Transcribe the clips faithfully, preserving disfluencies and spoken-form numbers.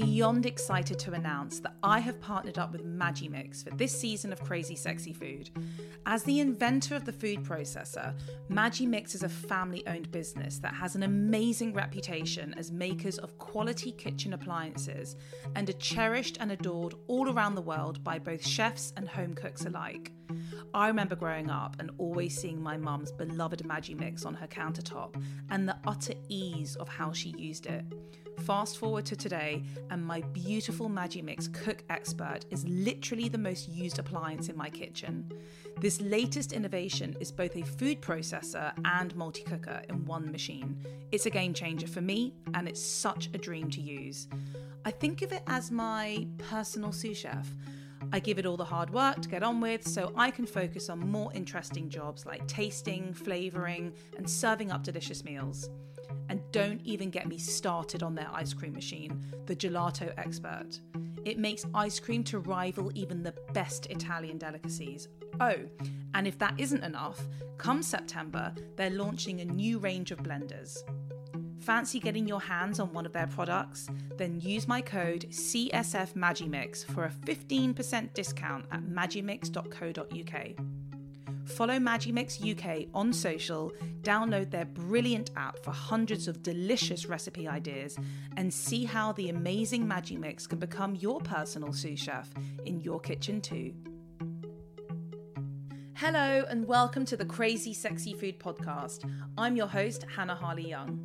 beyond excited to announce that I have partnered up with Magimix for this season of Crazy Sexy Food. As the inventor of the food processor, Magimix is a family-owned business that has an amazing reputation as makers of quality kitchen appliances and are cherished and adored all around the world by both chefs and home cooks alike. I remember growing up and always seeing my mum's beloved Magimix on her countertop and the utter ease of how she used it. Fast forward to today and my beautiful Magimix Cook Expert is literally the most used appliance in my kitchen. This latest innovation is both a food processor and multi-cooker in one machine. It's a game changer for me and it's such a dream to use. I think of it as my personal sous chef. I give it all the hard work to get on with so I can focus on more interesting jobs like tasting, flavouring and serving up delicious meals. And don't even get me started on their ice cream machine, the Gelato Expert. It makes ice cream to rival even the best Italian delicacies. Oh, and if that isn't enough, come September, they're launching a new range of blenders. Fancy getting your hands on one of their products? Then use my code C S F Magimix for a fifteen percent discount at magimix dot co dot U K. Follow Magimix U K on social, download their brilliant app for hundreds of delicious recipe ideas, and see how the amazing Magimix can become your personal sous chef in your kitchen too. Hello and welcome to the Crazy Sexy Food Podcast. I'm your host, Hannah Harley-Young.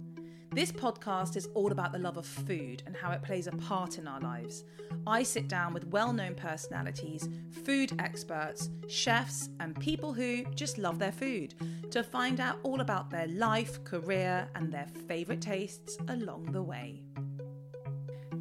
This podcast is all about the love of food and how it plays a part in our lives. I sit down with well-known personalities, food experts, chefs, and people who just love their food to find out all about their life, career, and their favourite tastes along the way.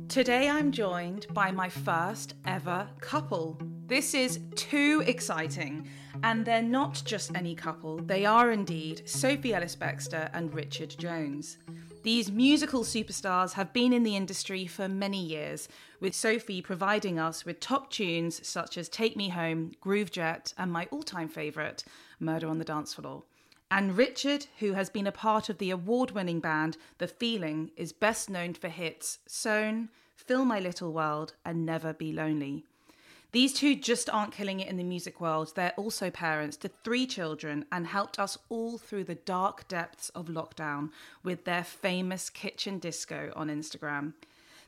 Today I'm joined by my first ever couple. This is too exciting. And they're not just any couple, they are indeed Sophie Ellis-Bextor and Richard Jones. These musical superstars have been in the industry for many years, with Sophie providing us with top tunes such as Take Me Home, Groove Jet, and my all-time favourite, Murder on the Dance Floor. And Richard, who has been a part of the award-winning band The Feeling, is best known for hits Sewn, Fill My Little World, and Never Be Lonely. These two just aren't killing it in the music world. They're also parents to three children and helped us all through the dark depths of lockdown with their famous Kitchen Disco on Instagram.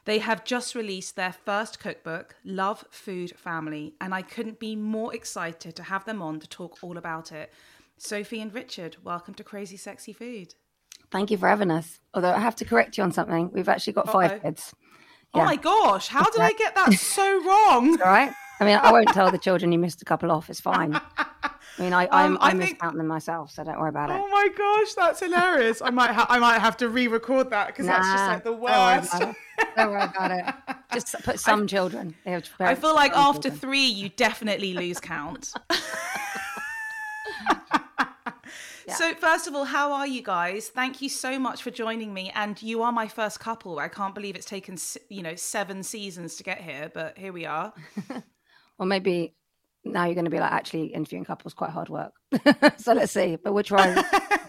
They have just released their first cookbook, Love Food Family, and I couldn't be more excited to have them on to talk all about it. Sophie and Richard, welcome to Crazy Sexy Food. Thank you for having us. Although I have to correct you on something. We've actually got Uh-oh. five kids. Yeah. Oh my gosh, how did I get that so wrong? All right. I mean, I won't tell the children you missed a couple off. It's fine. I mean, I I'm, um, I, I think... miscounting them myself, so don't worry about it. Oh my gosh, that's hilarious! I might ha- I might have to re-record that because nah, that's just like the worst. Don't worry, don't worry about it. Just put some I, children. They have I feel like after children. three, you definitely lose count. Yeah. So first of all, how are you guys? Thank you so much for joining me. And you are my first couple. I can't believe it's taken, you know, seven seasons to get here, but here we are. Or maybe now you're going to be like, actually interviewing couples quite hard work. So let's see. But we'll try,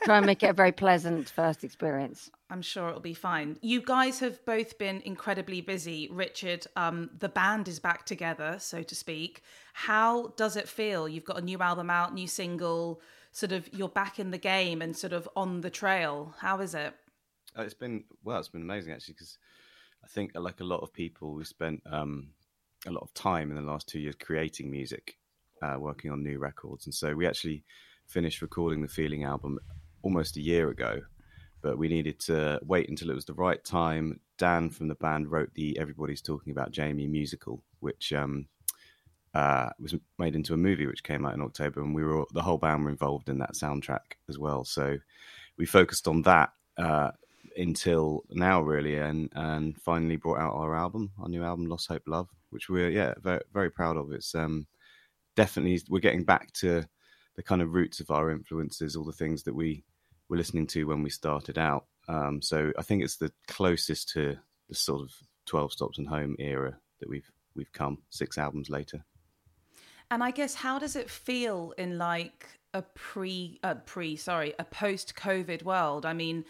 try and make it a very pleasant first experience. I'm sure it'll be fine. You guys have both been incredibly busy. Richard, um, the band is back together, so to speak. How does it feel? You've got a new album out, new single, sort of you're back in the game and sort of on the trail. How is it? Uh, it's been, well, it's been amazing actually, because I think like a lot of people, we've spent um, a lot of time in the last two years creating music, uh, working on new records. And so we actually finished recording the Feeling album almost a year ago, but we needed to wait until it was the right time. Dan from the band wrote the Everybody's Talking About Jamie musical, which um, Uh, was made into a movie which came out in October, and we were all, the whole band were involved in that soundtrack as well. So we focused on that uh, until now, really, and and finally brought out our album, our new album, Lost Hope Love, which we're yeah very very proud of. It's um, definitely we're getting back to the kind of roots of our influences, all the things that we were listening to when we started out. Um, so I think it's the closest to the sort of twelve Stops and Home era that we've we've come six albums later. And I guess, how does it feel in like a pre, uh, pre, sorry, a post-COVID world? I mean,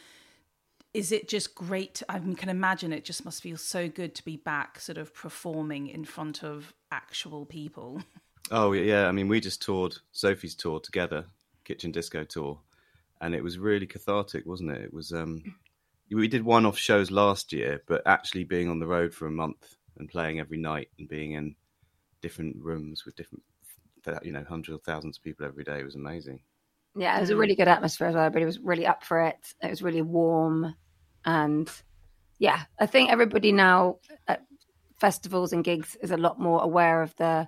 is it just great? I can imagine it just must feel so good to be back sort of performing in front of actual people. Oh, yeah. I mean, we just toured Sophie's tour together, Kitchen Disco tour, and it was really cathartic, wasn't it? It was. Um, we did one-off shows last year, but actually being on the road for a month and playing every night and being in different rooms with different, you know, hundreds or thousands of people every day was amazing. Yeah, it was a really good atmosphere as well. Everybody was really up for it. It was really warm. And yeah, I think everybody now at festivals and gigs is a lot more aware of the,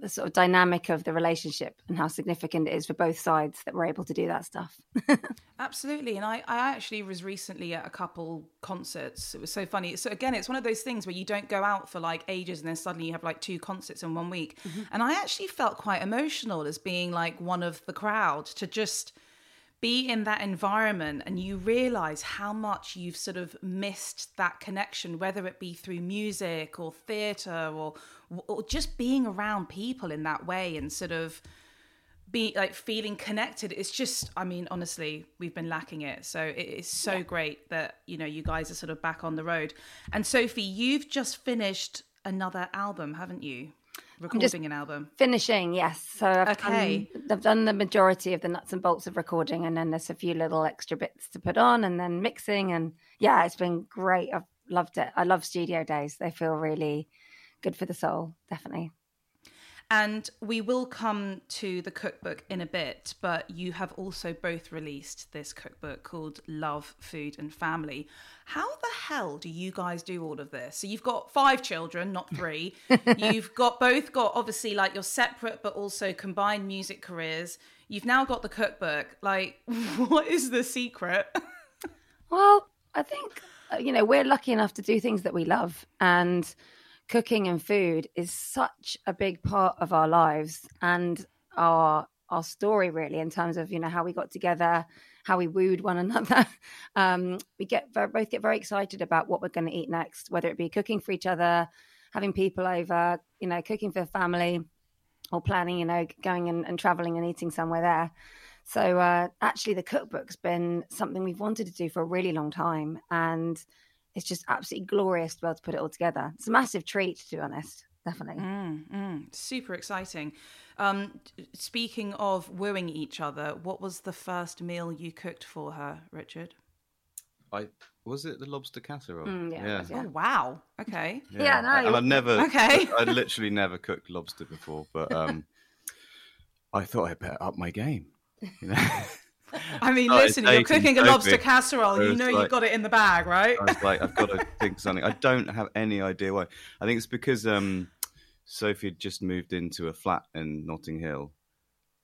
the sort of dynamic of the relationship and how significant it is for both sides that we're able to do that stuff. Absolutely. And I, I actually was recently at a couple concerts. It was so funny. So again, it's one of those things where you don't go out for like ages and then suddenly you have like two concerts in one week. Mm-hmm. And I actually felt quite emotional as being like one of the crowd to just be in that environment, and you realize how much you've sort of missed that connection, whether it be through music or theatre or, or just being around people in that way and sort of be like feeling connected. It's just, I mean, honestly, we've been lacking it. So it is so yeah. great that, you know, you guys are sort of back on the road. And Sophie, you've just finished another album, haven't you? Recording I'm just an album. Finishing, yes. So I've, okay. done, I've done the majority of the nuts and bolts of recording, and then there's a few little extra bits to put on and then mixing. And yeah, it's been great. I've loved it. I love studio days. They feel really good for the soul, definitely. And we will come to the cookbook in a bit, but you have also both released this cookbook called Love, Food and Family. How the hell do you guys do all of this? So you've got five children, not three. You've got both got obviously like your separate but also combined music careers. You've now got the cookbook. Like, what is the secret? Well, I think, you know, we're lucky enough to do things that we love, and cooking and food is such a big part of our lives and our our story, really, in terms of, you know, how we got together, how we wooed one another. Um, we get very, both get very excited about what we're going to eat next, whether it be cooking for each other, having people over, you know, cooking for family, or planning, you know, going and, and traveling and eating somewhere there. So uh, actually, the cookbook's been something we've wanted to do for a really long time, and it's just absolutely glorious to be able to put it all together. It's a massive treat, to be honest. Definitely. Mm, mm, super exciting. Um, speaking of wooing each other, what was the first meal you cooked for her, Richard? I was it the lobster casserole? Mm, yeah. yeah. Oh, wow. Okay. Yeah, yeah no. I, and I've never. Okay. I'd literally never cooked lobster before, but um, I thought I'd better up my game. You know? I mean, I listen, you're cooking a lobster casserole, you know like, you've got it in the bag, right? I was like, I've got to think something. I don't have any idea why. I think it's because um, Sophie had just moved into a flat in Notting Hill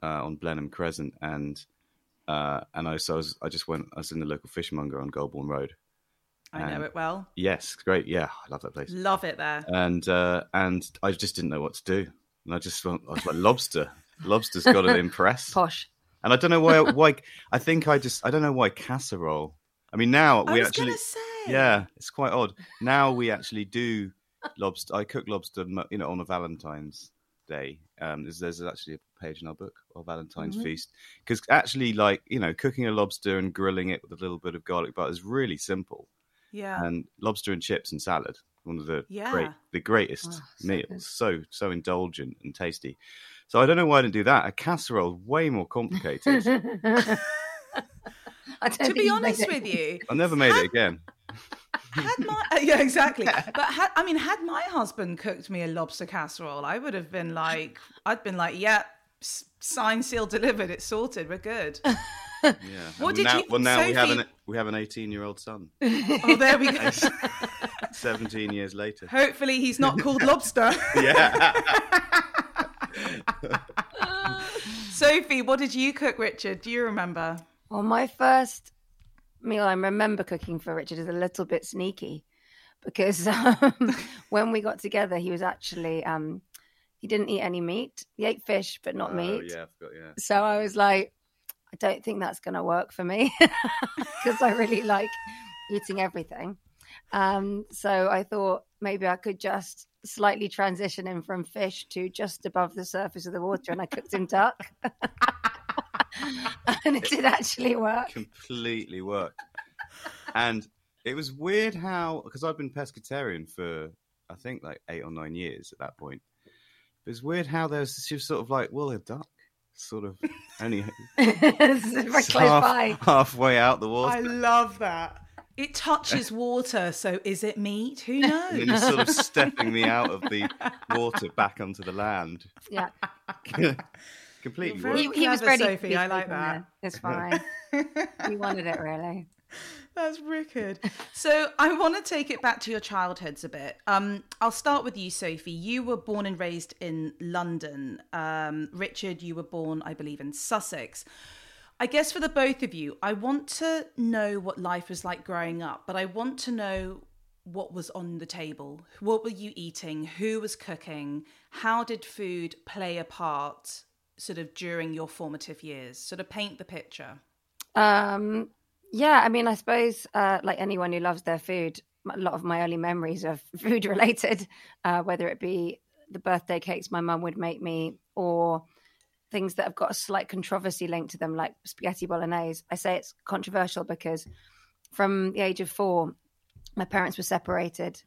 uh, on Blenheim Crescent. And uh, and I, so I, was, I just went, I was in the local fishmonger on Goldbourne Road. I know it well. Yes, great. Yeah, I love that place. Love it there. And uh, and I just didn't know what to do. And I just went, I was like, lobster. Lobster's got to impress. Posh. And I don't know why, why, I think I just, I don't know why casserole. I mean, now we I was actually, gonna say. yeah, it's quite odd. Now we actually do lobster. I cook lobster, you know, on a Valentine's Day. Um, there's, there's actually a page in our book, our Valentine's mm-hmm. feast. Because actually, like, you know, cooking a lobster and grilling it with a little bit of garlic butter is really simple. Yeah. And lobster and chips and salad, one of the yeah. great, the greatest oh, so meals. Good. So, so indulgent and tasty. So I don't know why I didn't do that. A casserole is way more complicated. I to be honest with you. I never made had, it again. Had my, yeah, exactly. But had, I mean, had my husband cooked me a lobster casserole, I would have been like, I'd been like, yeah, signed, sealed, delivered. It's sorted. We're good. Yeah. What did now, you, well, now Sophie... we have an we have an eighteen-year-old son. Oh, there we go. seventeen years later. Hopefully he's not called lobster. Yeah. Sophie, what did you cook, Richard? Do you remember? Well, my first meal I remember cooking for Richard is a little bit sneaky because um, when we got together, he was actually, um, he didn't eat any meat. He ate fish, but not oh, meat. Yeah, I've got, yeah. So I was like, I don't think that's going to work for me because I really like eating everything. Um, so I thought maybe I could just slightly transition him from fish to just above the surface of the water, and I cooked him duck. And it did actually work. Completely worked. And it was weird how, because I've been pescatarian for, I think, like eight or nine years at that point. It was weird how there was, she was sort of like, well, a duck sort of only half, by. halfway out the water. I love that. It touches water, so is it meat? Who knows? And it's sort of stepping me out of the water back onto the land. Yeah. Completely. He, he was ready, Sophie. I like that. It's fine. He wanted it, really. That's wicked. So I want to take it back to your childhoods a bit. Um, I'll start with you, Sophie. You were born and raised in London. Um, Richard, you were born, I believe, in Sussex. I guess for the both of you, I want to know what life was like growing up, but I want to know what was on the table. What were you eating? Who was cooking? How did food play a part sort of during your formative years? Sort of paint the picture. Um, yeah, I mean, I suppose uh, like anyone who loves their food, a lot of my early memories are food related, uh, whether it be the birthday cakes my mum would make me or things that have got a slight controversy linked to them, like spaghetti bolognese. I say it's controversial because from the age of four, my parents were separated.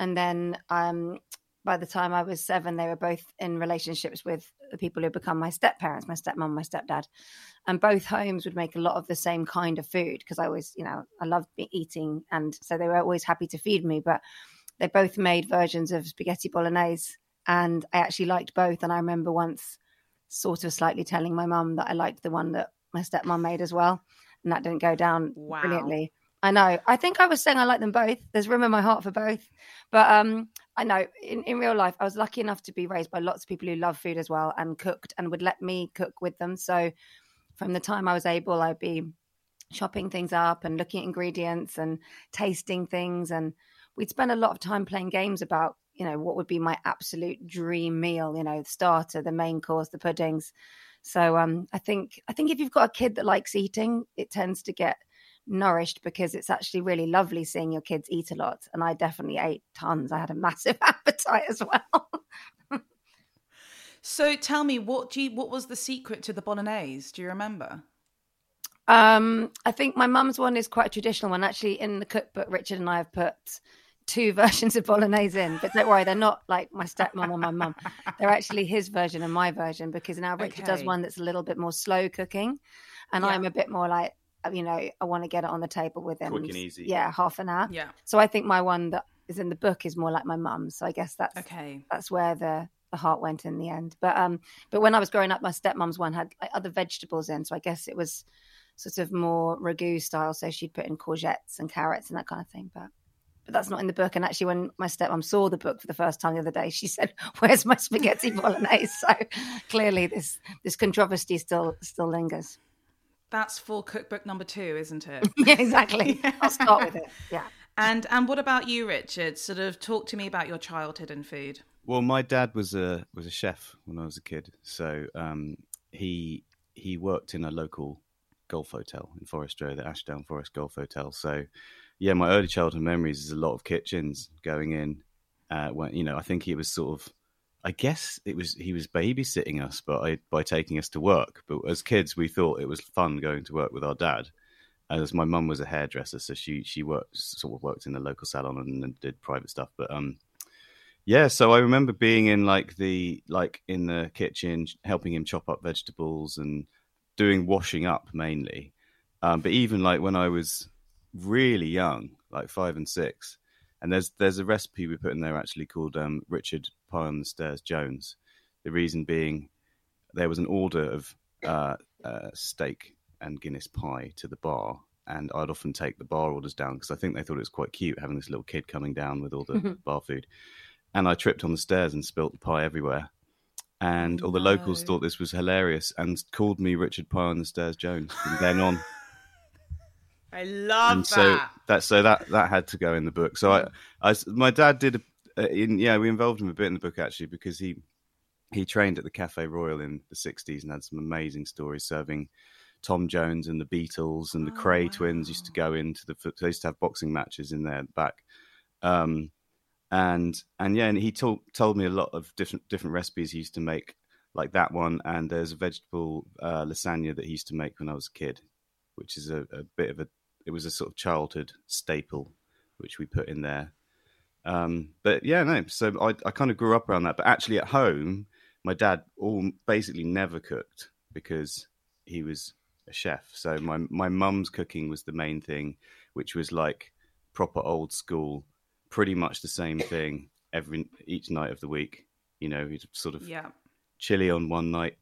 And then um, by the time I was seven, they were both in relationships with the people who become my step-parents, my stepmom, my stepdad. And both homes would make a lot of the same kind of food because I always, you know, I loved eating. And so they were always happy to feed me. But they both made versions of spaghetti bolognese. And I actually liked both. And I remember once sort of slightly telling my mum that I liked the one that my stepmom made as well. And that didn't go down wow. brilliantly. I know. I think I was saying I like them both. There's room in my heart for both. But um, I know in, in real life, I was lucky enough to be raised by lots of people who love food as well and cooked and would let me cook with them. So from the time I was able, I'd be chopping things up and looking at ingredients and tasting things. And we'd spend a lot of time playing games about, you know, what would be my absolute dream meal, you know, the starter, the main course, the puddings. So um, I think I think if you've got a kid that likes eating, it tends to get nourished because it's actually really lovely seeing your kids eat a lot. And I definitely ate tons. I had a massive appetite as well. So tell me, what do you, what was the secret to the bolognese? Do you remember? Um, I think my mum's one is quite a traditional one. Actually, in the cookbook, Richard and I have put two versions of bolognese in, but don't worry, they're not like my stepmom or my mum. They're actually his version and my version, because now Richard okay. does one that's a little bit more slow cooking, and yeah. I'm a bit more like, you know, I want to get it on the table within quick and easy. Yeah, half an hour. Yeah. So I think my one that is in the book is more like my mum's. So I guess that's okay. That's where the the heart went in the end. But um, but when I was growing up, my stepmom's one had like, other vegetables in, so I guess it was sort of more ragu style. So she'd put in courgettes and carrots and that kind of thing, but. But that's not in the book. And actually, when my stepmom saw the book for the first time the other day, she said, "Where's my spaghetti bolognese?" So clearly, this this controversy still still lingers. That's for cookbook number two, isn't it? Yeah, exactly. Yeah. I'll start with it. Yeah. And and what about you, Richard? Sort of talk to me about your childhood and food. Well, my dad was a was a chef when I was a kid, so um, he he worked in a local golf hotel in Forest Row, the Ashdown Forest Golf Hotel. So. Yeah, my early childhood memories is a lot of kitchens going in. Uh, when you know, I think he was sort of, I guess it was he was babysitting us, but I, by taking us to work. But as kids, we thought it was fun going to work with our dad. As my mum was a hairdresser, so she she worked sort of worked in the local salon and, and did private stuff. But um, yeah, so I remember being in like the like in the kitchen, helping him chop up vegetables and doing washing up mainly. Um, but even like when I was really young, like five and six, and there's there's a recipe we put in there actually called um Richard Pie on the Stairs Jones. The reason being there was an order of uh, uh steak and Guinness pie to the bar, and I'd often take the bar orders down because I think they thought it was quite cute having this little kid coming down with all the mm-hmm. bar food. And I tripped on the stairs and spilt the pie everywhere, and all the no. locals thought this was hilarious and called me Richard Pie on the Stairs Jones from then on. I love and that. So that so that that had to go in the book. So I, I my dad did. A, in, yeah, we involved him a bit in the book actually because he he trained at the Cafe Royal in the sixties and had some amazing stories serving Tom Jones and the Beatles and the oh, Cray wow. twins used to go into the. They used to have boxing matches in there back, um, and and yeah, and he told told me a lot of different different recipes he used to make, like that one. And there's a vegetable uh, lasagna that he used to make when I was a kid, which is a, a bit of a. it was a sort of childhood staple, which we put in there. Um, but yeah, no, so I, I kind of grew up around that. But actually at home, my dad all basically never cooked because he was a chef. So my my mum's cooking was the main thing, which was like proper old school, pretty much the same thing every each night of the week. You know, he'd sort of yeah. chili on one night,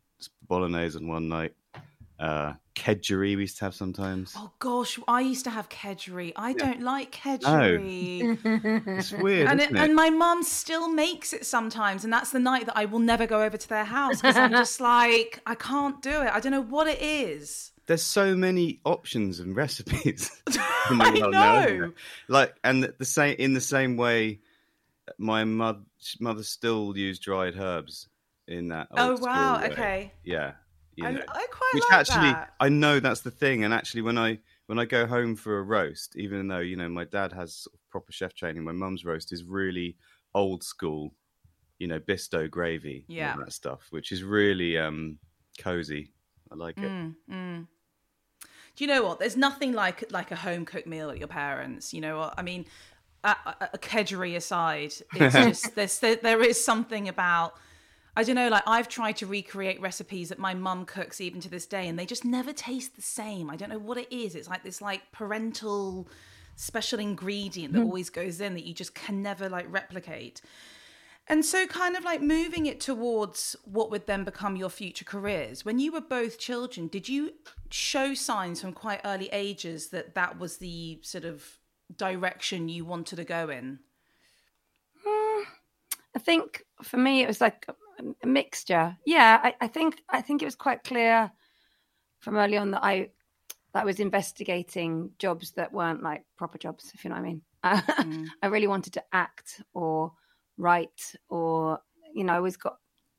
bolognese on one night. Uh, kedgeree we used to have sometimes. Oh gosh, I used to have kedgeree. I yeah. don't like kedgeree. No. It's weird, and isn't it, it? And my mum still makes it sometimes, and that's the night that I will never go over to their house because I'm just like, I can't do it. I don't know what it is. There's so many options and recipes. I know. Now, like, and the same in the same way, my mother mother still used dried herbs in that. Old oh wow! Way. Okay. Yeah. You know, I, I quite which like actually, that. I know that's the thing. And actually, when I when I go home for a roast, even though, you know, my dad has sort of proper chef training, my mum's roast is really old school, you know, Bisto gravy yeah. and all that stuff, which is really um, cozy. I like it. Mm, mm. Do you know what? There's nothing like like a home cooked meal at your parents. You know what? I mean, a, a kedgeree aside, it's just there's, there, there is something about. I don't know, like I've tried to recreate recipes that my mum cooks even to this day and they just never taste the same. I don't know what it is. It's like this like parental special ingredient that always goes in that you just can never like replicate. And so kind of like moving it towards what would then become your future careers. When you were both children, did you show signs from quite early ages that that was the sort of direction you wanted to go in? Mm, I think for me it was like... a mixture. Yeah, I, I think I think it was quite clear from early on that I that I was investigating jobs that weren't like proper jobs, if you know what I mean. Uh, mm. I really wanted to act or write or, you know, I always got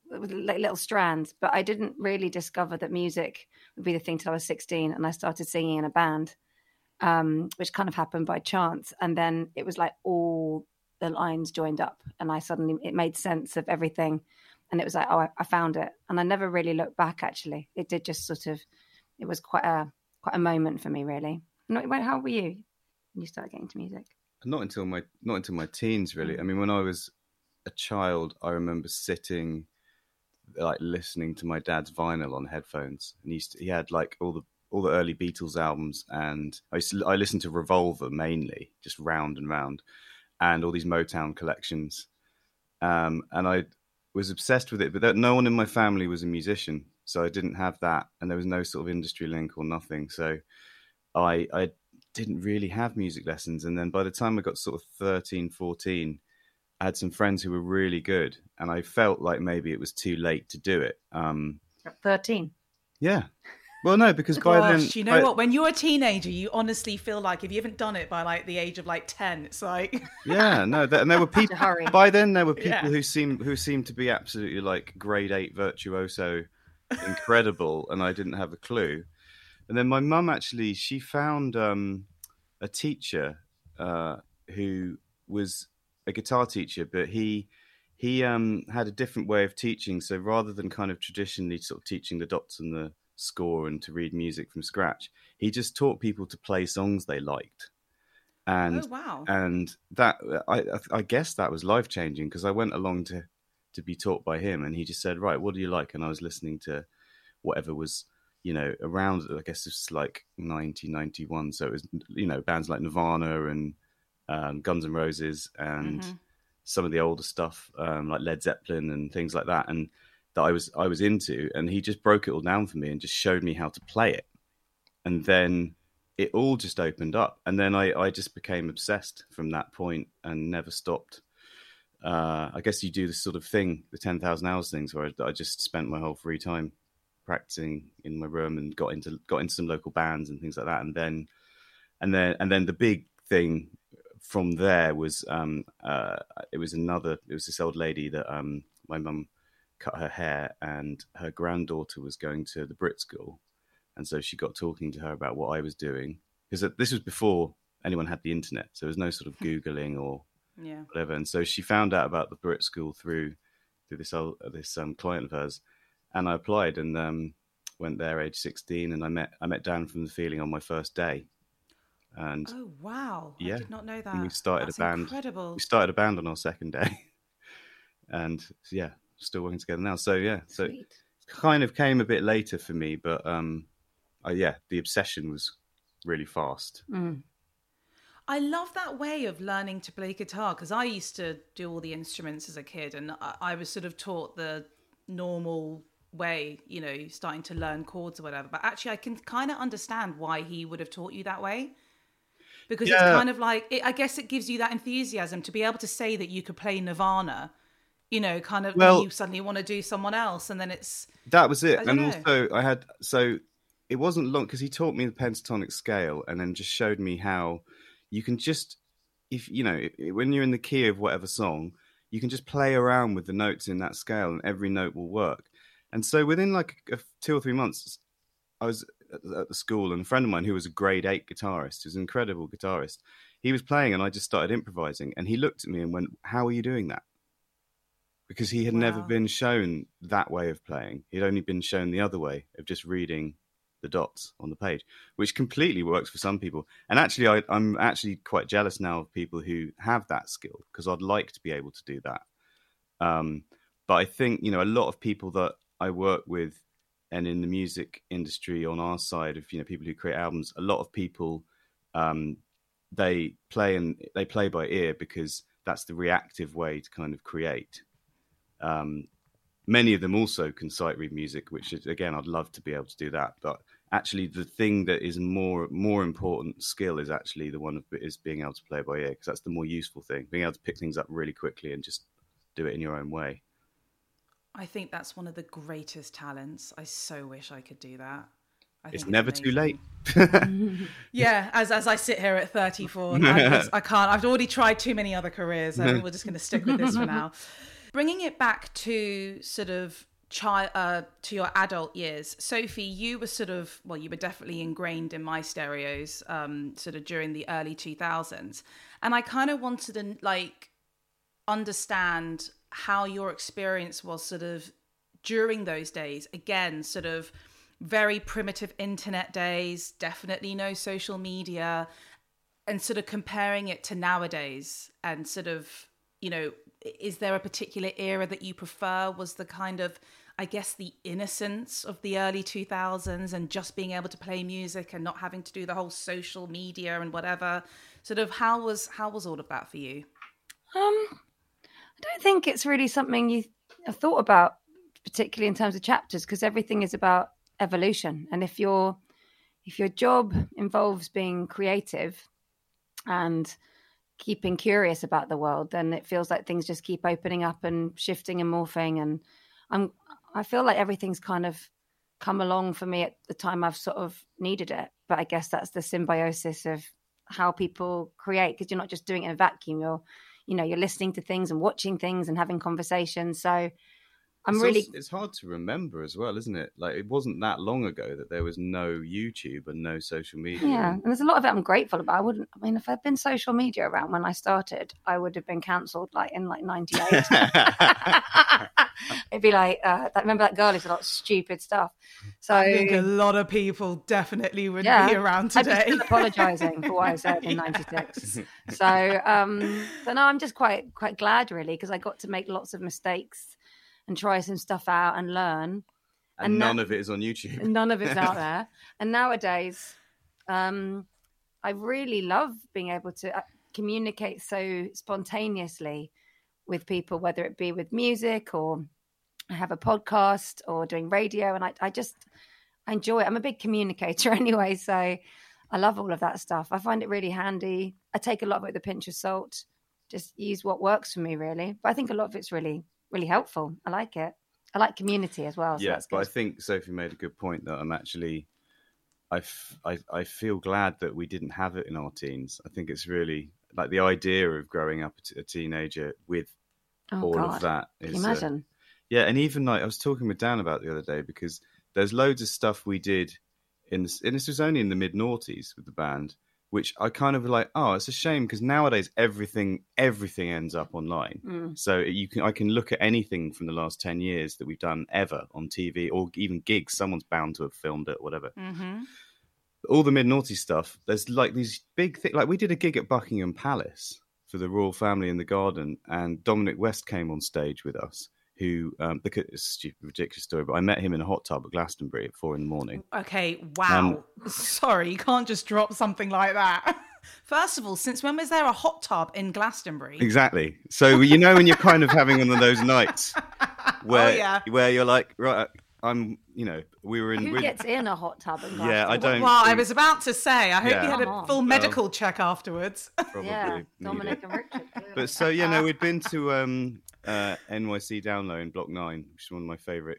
like little strands, but I didn't really discover that music would be the thing till I was sixteen and I started singing in a band, um, which kind of happened by chance. And then it was like all the lines joined up and I suddenly, it made sense of everything. And it was like, oh, I found it. And I never really looked back, actually. It did just sort of, it was quite a quite a moment for me, really. Not, how were you when you started getting to music? Not until my not until my teens, really. I mean, when I was a child, I remember sitting, like, listening to my dad's vinyl on headphones. And he, used to, he had, like, all the all the early Beatles albums. And I, used to, I listened to Revolver, mainly, just round and round. And all these Motown collections. Um, and I... was obsessed with it, but no one in my family was a musician, so I didn't have that, and there was no sort of industry link or nothing, so I I didn't really have music lessons. And then by the time I got sort of thirteen, fourteen, I had some friends who were really good, and I felt like maybe it was too late to do it. Um, At thirteen? Yeah. Well, no, because by Gosh, then... you know by... what? When you're a teenager, you honestly feel like if you haven't done it by like the age of like ten, it's like... yeah, no, there, and there were people... by then, there were people yeah. who seemed who seemed to be absolutely like grade eight virtuoso, incredible, and I didn't have a clue. And then my mum, actually, she found um, a teacher uh, who was a guitar teacher, but he... he um, had a different way of teaching. So rather than kind of traditionally sort of teaching the dots and the score and to read music from scratch, he just taught people to play songs they liked. And oh, wow. and that I, I guess that was life changing, because I went along to to be taught by him, and he just said, right, what do you like? And I was listening to whatever was, you know, around, I guess it's like nineteen ninety-one, so it was, you know, bands like Nirvana and um, Guns N' Roses and mm-hmm. some of the older stuff, um, like Led Zeppelin and things like that, and that I was I was into, and he just broke it all down for me and just showed me how to play it. And then it all just opened up, and then I, I just became obsessed from that point and never stopped. Uh, I guess you do this sort of thing, the ten thousand hours things, where I, I just spent my whole free time practicing in my room and got into got into some local bands and things like that. And then and then and then the big thing from there was um uh it was another it was this old lady that um my mum cut her hair, and her granddaughter was going to the Brit School, and so she got talking to her about what I was doing, because this was before anyone had the internet, so there was no sort of Googling or yeah. whatever. And so she found out about the Brit School through through this old, this um, client of hers, and I applied and um, went there age sixteen, and I met I met Dan from The Feeling on my first day. And oh wow! Yeah, I did not know that. And we started That's a band. Incredible. We started a band on our second day, and yeah, still working together now. So yeah, so Sweet. It kind of came a bit later for me, but um, uh, yeah, the obsession was really fast. Mm. I love that way of learning to play guitar, because I used to do all the instruments as a kid, and I, I was sort of taught the normal way, you know, starting to learn chords or whatever. But actually, I can kind of understand why he would have taught you that way. Because yeah. it's kind of like, it, I guess it gives you that enthusiasm to be able to say that you could play Nirvana, you know, kind of well, you suddenly want to do someone else. And then it's... That was it. And know. also I had... So it wasn't long, because he taught me the pentatonic scale and then just showed me how you can just, if you know, when you're in the key of whatever song, you can just play around with the notes in that scale and every note will work. And so within like a, two or three months, I was... at the school, and a friend of mine who was a grade eight guitarist, who's an incredible guitarist, he was playing and I just started improvising, and he looked at me and went, how are you doing that? Because he had wow. never been shown that way of playing. He'd only been shown the other way of just reading the dots on the page, which completely works for some people. And actually I, I'm actually quite jealous now of people who have that skill, because I'd like to be able to do that. Um, but I think, you know, a lot of people that I work with and in the music industry on our side of, you know, people who create albums, a lot of people, um, they play and they play by ear, because that's the reactive way to kind of create. Um, many of them also can sight read music, which is, again, I'd love to be able to do that. But actually the thing that is more more important skill is actually the one of is being able to play by ear, because that's the more useful thing, being able to pick things up really quickly and just do it in your own way. I think that's one of the greatest talents. I so wish I could do that. I think it's, it's never amazing. Too late. yeah, as as I sit here at thirty-four, I, just, I can't. I've already tried too many other careers, so we're just going to stick with this for now. Bringing it back to sort of child, uh, to your adult years, Sophie, you were sort of, well, you were definitely ingrained in my stereos, um, sort of during the early two thousands, and I kind of wanted to like understand how your experience was sort of during those days. Again, sort of very primitive internet days, definitely no social media, and sort of comparing it to nowadays, and sort of, you know, is there a particular era that you prefer? Was the kind of, I guess, the innocence of the early two thousands and just being able to play music and not having to do the whole social media and whatever, sort of how was how was all of that for you? Um. I don't think it's really something you thought about, particularly in terms of chapters, because everything is about evolution. And if your if your job involves being creative and keeping curious about the world, then it feels like things just keep opening up and shifting and morphing. And I'm I feel like everything's kind of come along for me at the time I've sort of needed it. But I guess that's the symbiosis of how people create, because you're not just doing it in a vacuum. You're You know, you're listening to things and watching things and having conversations. So I'm it's really... Also, it's hard to remember as well, isn't it? Like, it wasn't that long ago that there was no YouTube and no social media. Yeah, and there's a lot of it I'm grateful about. I wouldn't... I mean, if there'd been social media around when I started, I would have been cancelled, like, in, like, ninety-eight. It'd be like, uh, that, remember that girl who said a lot of stupid stuff. So I think a lot of people definitely would yeah, be around today. I'd be still apologising for what I said in ninety-six. Yeah. So, um, so no, I'm just quite quite glad, really, because I got to make lots of mistakes and try some stuff out and learn. And, and none that, of it is on YouTube. None of it's out there. And nowadays, um, I really love being able to communicate so spontaneously with people, whether it be with music or I have a podcast or doing radio, and I, I just I enjoy it. I'm a big communicator anyway, so I love all of that stuff. I find it really handy. I take a lot of it with a pinch of salt, just use what works for me, really. But I think a lot of it's really, really helpful. I like it. I like community as well. So yeah, but I think Sophie made a good point that I'm actually, I, f- I, I feel glad that we didn't have it in our teens. I think it's really, like the idea of growing up a teenager with oh, all God. of that. Is, Can you imagine? Uh, Yeah, and even like I was talking with Dan about the other day, because there's loads of stuff we did in this, and this was only in the mid noughties with the band, which I kind of like. Oh, it's a shame, because nowadays everything everything ends up online. Mm. So you can I can look at anything from the last ten years that we've done ever on T V, or even gigs. Someone's bound to have filmed it, whatever. Mm-hmm. all the mid-noughties stuff, there's like these big things. Like we did a gig at Buckingham Palace for the royal family in the garden, and Dominic West came on stage with us, who, um, because it's a stupid, ridiculous story, but I met him in a hot tub at Glastonbury at four in the morning. Okay, wow. Um, Sorry, you can't just drop something like that. First of all, since when was there a hot tub in Glastonbury? Exactly. So, you know, when you're kind of having one of those nights where, oh, yeah. where you're like, right, I'm, you know, we were in... Who gets in a hot tub in Glastonbury? Yeah, I don't... Well, I was about to say, I hope yeah. you had a full medical um, check afterwards. Probably. Yeah, Dominic and Richard. But so, you know, we'd been to um, uh, N Y C Down Low in Block nine, which is one of my favourite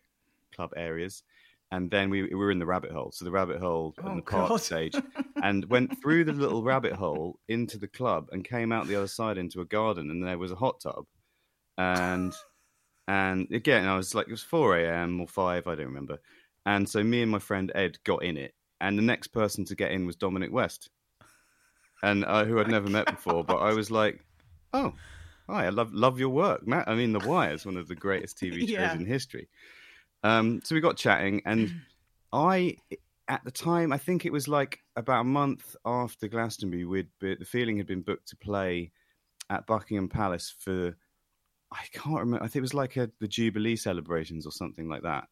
club areas. And then we, we were in the rabbit hole. So the rabbit hole oh, and the park God. stage. And went through the little rabbit hole into the club and came out the other side into a garden. And there was a hot tub. And... And again, I was like, it was four a.m. or five, I don't remember. And so me and my friend Ed got in it. And the next person to get in was Dominic West, and uh, who I'd never met before. But I was like, oh, hi, I love love your work, Matt. I mean, The Wire is one of the greatest T V shows yeah. in history. Um, so we got chatting. And I, at the time, I think it was like about a month after Glastonbury, we'd be, The Feeling had been booked to play at Buckingham Palace for... I can't remember. I think it was like a, the Jubilee celebrations or something like that.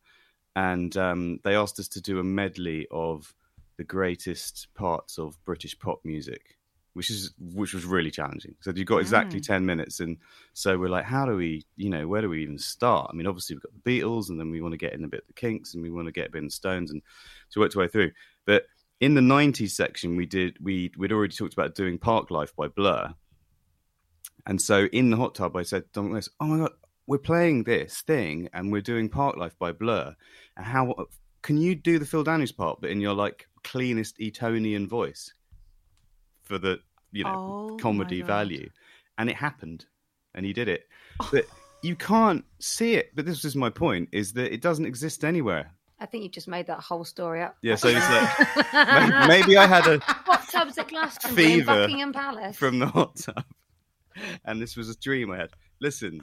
And um, they asked us to do a medley of the greatest parts of British pop music, which is which was really challenging. So you've got exactly mm. ten minutes. And so we're like, how do we, you know, where do we even start? I mean, obviously we've got the Beatles, and then we want to get in a bit of the Kinks, and we want to get a bit of the Stones, and to work our way through. But in the nineties section, we did, we, we'd already talked about doing Park Life by Blur. And so in the hot tub, I said, Dominic West, oh my God, we're playing this thing and we're doing Park Life by Blur. And how can you do the Phil Daniels part, but in your like cleanest Etonian voice for the, you know, oh, comedy value? And it happened and he did it. Oh. But you can't see it. But this is my point, is that it doesn't exist anywhere. I think you just made that whole story up. Yeah, so it's like, maybe I had a hot tubs at Glastonbury fever in Buckingham Palace from the hot tub. And this was a dream I had. Listen,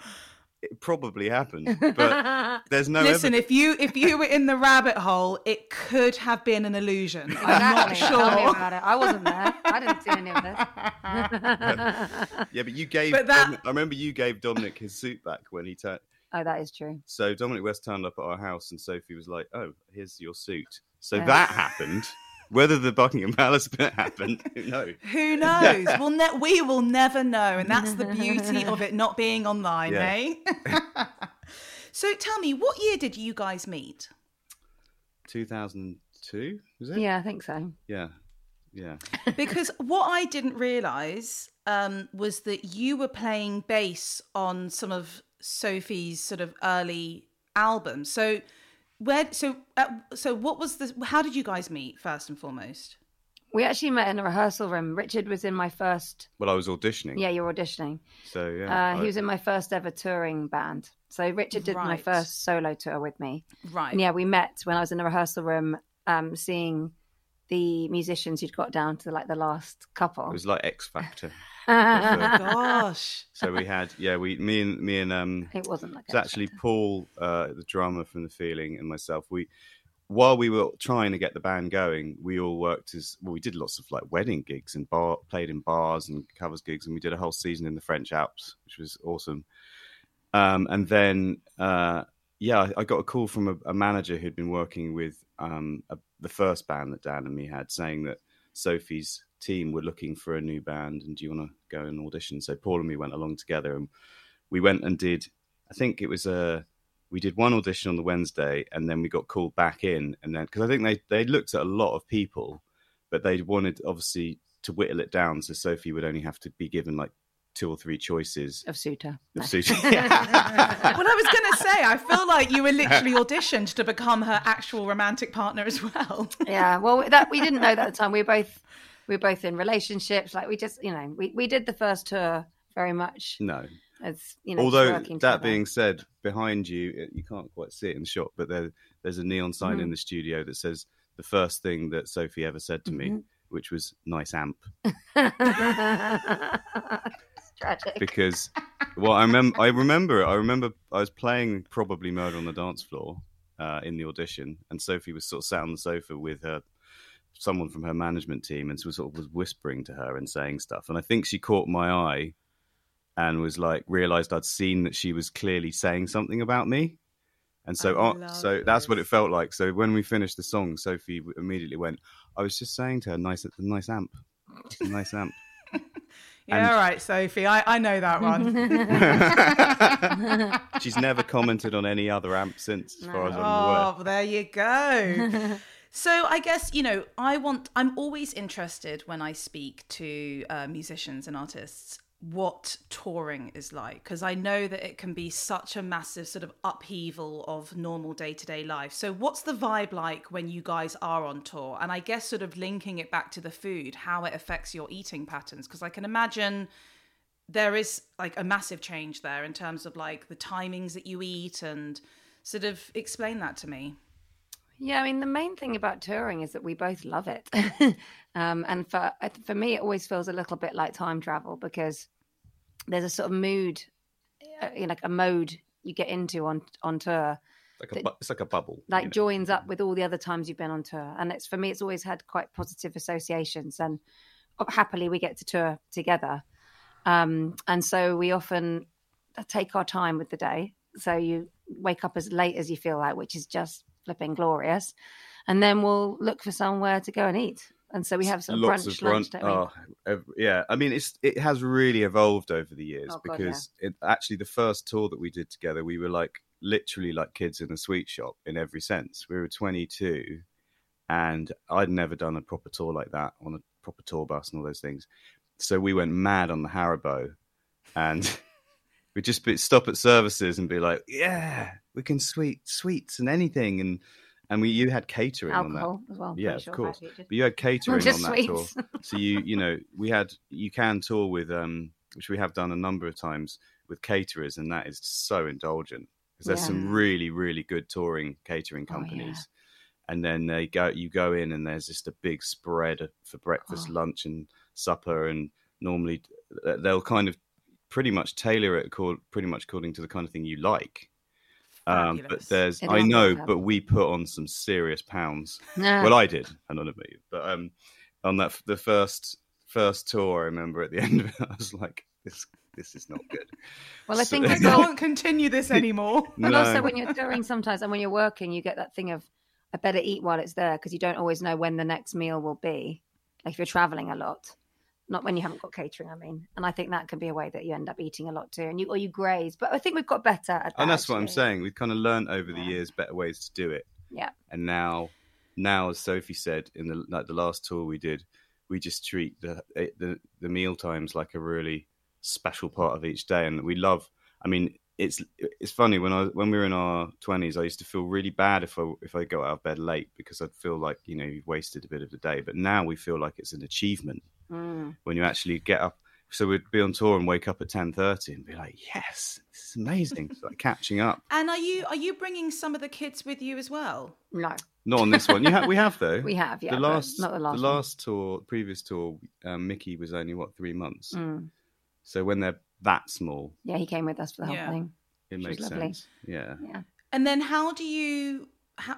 it probably happened, but there's no. Listen, evidence. if you if you were in the rabbit hole, it could have been an illusion. Exactly. I'm not sure. Tell me about it. I wasn't there. I didn't see any of this. Um, yeah, but you gave. But that... Dominic, I remember you gave Dominic his suit back when he turned. Oh, that is true. So Dominic West turned up at our house, and Sophie was like, "Oh, here's your suit." So yes. that happened. Whether the Buckingham Palace bit happened, who knows? Who knows? We'll ne- we will never know. And that's the beauty of it not being online, yeah. eh? So tell me, what year did you guys meet? two thousand two, was it? Yeah, I think so. Yeah, yeah. Because what I didn't realise um, was that you were playing bass on some of Sophie's sort of early albums. So... Where so uh, so what was the how did you guys meet first and foremost? We actually met in a rehearsal room. Richard was in my first. Well, I was auditioning. Yeah, you're auditioning. So yeah, uh, I... he was in my first ever touring band. So Richard did right. my first solo tour with me. Right. And yeah, we met when I was in a rehearsal room, um, seeing the musicians who'd got down to like the last couple. It was like X Factor. Oh gosh! So we had yeah we me and me and um it wasn't like it was actually Paul uh, the drummer from The Feeling and myself. We while we were trying to get the band going, we all worked as well. We did lots of like wedding gigs and bar played in bars and covers gigs, and we did a whole season in the French Alps, which was awesome. Um and then uh yeah I got a call from a, a manager who'd been working with um a, the first band that Dan and me had, saying that Sophie's team were looking for a new band, and do you want to go and audition? So Paul and me went along together, and we went and did I think it was a we did one audition on the Wednesday, and then we got called back in, and then because I think they they looked at a lot of people, but they wanted obviously to whittle it down, so Sophie would only have to be given like two or three choices of suitor. Of suitor. What I was going to say, I feel like you were literally auditioned to become her actual romantic partner as well. Yeah, well, that we didn't know that at the time. We were both we were both in relationships. Like we just, you know, we, we did the first tour very much. No, as you know. Although that together. Being said, behind you, you can't quite see it in the shot, but there there's a neon sign mm-hmm. in the studio that says the first thing that Sophie ever said to mm-hmm. me, which was "nice amp." Tragic. Because, well, I remember, I remember, I remember, I was playing probably Murder on the Dance Floor uh, in the audition, and Sophie was sort of sat on the sofa with her someone from her management team and sort of was whispering to her and saying stuff. And I think she caught my eye and was like, realized I'd seen that she was clearly saying something about me. And so uh, so this. That's what it felt like. So when we finished the song, Sophie immediately went, I was just saying to her, nice, nice amp, nice amp. Yeah, and all right, Sophie, I, I know that one. She's never commented on any other amp since, as no. far as I'm aware. Oh, there you go. So I guess, you know, I want, I'm always interested when I speak to uh, musicians and artists what touring is like, because I know that it can be such a massive sort of upheaval of normal day-to-day life. So what's the vibe like when you guys are on tour? And I guess sort of linking it back to the food, how it affects your eating patterns, because I can imagine there is like a massive change there in terms of like the timings that you eat, and sort of explain that to me. Yeah, I mean, the main thing about touring is that we both love it. um, and for for me, it always feels a little bit like time travel, because there's a sort of mood, uh, you know, like a mode you get into on, on tour. Like a, it's like a bubble. Like you know? Joins up with all the other times you've been on tour. And it's, for me, it's always had quite positive associations. And happily, we get to tour together. Um, and so we often take our time with the day. So you wake up as late as you feel like, which is just flipping glorious, and then we'll look for somewhere to go and eat. And so we have some brunch, brunch lunch, don't oh, we? Every, yeah I mean it's it has really evolved over the years, oh, because God, yeah. it actually the first tour that we did together, we were like literally like kids in a sweet shop in every sense. We were twenty-two and I'd never done a proper tour like that on a proper tour bus and all those things, so we went mad on the Haribo and we'd just be, stop at services and be like, yeah, we can sweet sweets and anything. And and we you had catering alcohol on that as well. Yeah, sure, of course. Just, but you had catering on that sweets. Tour. So you you know, we had you can tour with um which we have done a number of times with caterers, and that is so indulgent. Because there's yeah. some really, really good touring catering companies. Oh, yeah. And then they go you go in and there's just a big spread for breakfast, oh. lunch and supper, and normally they'll kind of pretty much tailor it called, pretty much according to the kind of thing you like. Um, but there's, I know, but we put on some serious pounds. Nah. Well, I did, I don't know about you, but um, on that the first first tour, I remember at the end of it, I was like, this this is not good. Well, I so, think I can't continue this anymore. No. And also, when you're touring sometimes, and when you're working, you get that thing of I better eat while it's there, because you don't always know when the next meal will be. Like if you're traveling a lot. Not when you haven't got catering, I mean. And I think that can be a way that you end up eating a lot too, and you or you graze. But I think we've got better at that. And that's actually. What I'm saying. We've kind of learned over the yeah. years better ways to do it. Yeah. And now, now as Sophie said, in the like the last tour we did, we just treat the the, the meal times like a really special part of each day, and we love. I mean, it's it's funny when I when we were in our twenties, I used to feel really bad if I if I go out of bed late, because I'd feel like you know you've wasted a bit of the day. But now we feel like it's an achievement. Mm. When you actually get up, so we'd be on tour and wake up at ten thirty and be like, yes, this is amazing. It's like catching up. And are you are you bringing some of the kids with you as well? No, not on this one. You ha- we have though. We have, yeah. The last, not the last, the last tour, previous tour, uh, Mickey was only what three months. Mm. So when they're that small, yeah, he came with us for the whole yeah. thing. It makes sense. Yeah. yeah. And then how do you?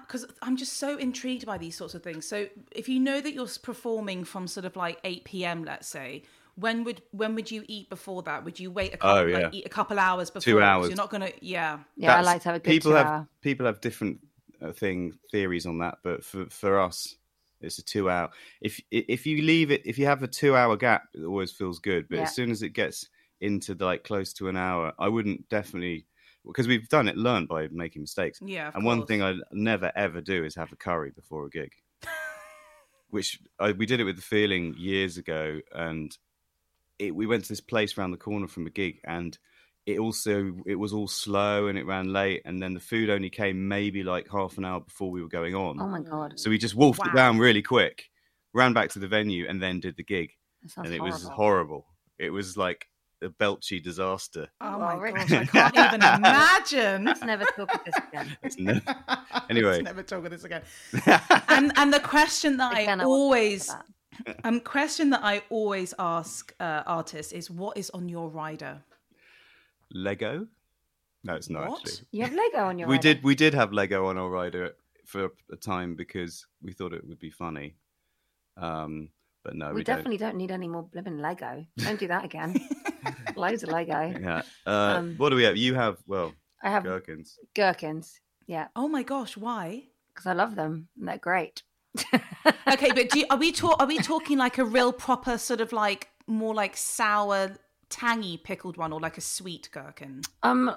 Because I'm just so intrigued by these sorts of things. So if you know that you're performing from sort of like eight p.m., let's say, when would when would you eat before that? Would you wait a couple, oh, yeah. like, eat a couple hours before? Two hours. You're not going to, yeah. Yeah, That's, I like to have a good people have hour. People have different uh, thing theories on that, but for, for us, it's a two hour. If if you leave it, if you have a two hour gap, it always feels good. But yeah. as soon as it gets into the, like close to an hour, I wouldn't definitely... Because we've done it, learned by making mistakes. Yeah, of and one course. Thing I never ever do is have a curry before a gig, which I, we did it with The Feeling years ago, and it, we went to this place round the corner from a gig, and it also it was all slow and it ran late, and then the food only came maybe like half an hour before we were going on. Oh my God! So we just wolfed wow. it down really quick, ran back to the venue, and then did the gig, and it horrible. was horrible. It was like. A belchy disaster. Oh, my oh, gosh, I can't even imagine. Let's never talk of this again. Never... Anyway. Let's never talk of this again. and and the question that again, I always um question that I always ask uh, artists is, what is on your rider? Lego? No, it's not what? Actually. You have Lego on your we rider? We did we did have Lego on our rider for a time because we thought it would be funny. Um, but no, we, we definitely don't. don't need any more blimmin' Lego. Don't do that again. Loads of Lego. Yeah. Uh, um, what do we have? You have, well, I have gherkins. Gherkins. Yeah. Oh my gosh, why? Because I love them. And they're great. Okay, but do you, are we ta- Are we talking like a real proper sort of like more like sour, tangy pickled one, or like a sweet gherkin? Um,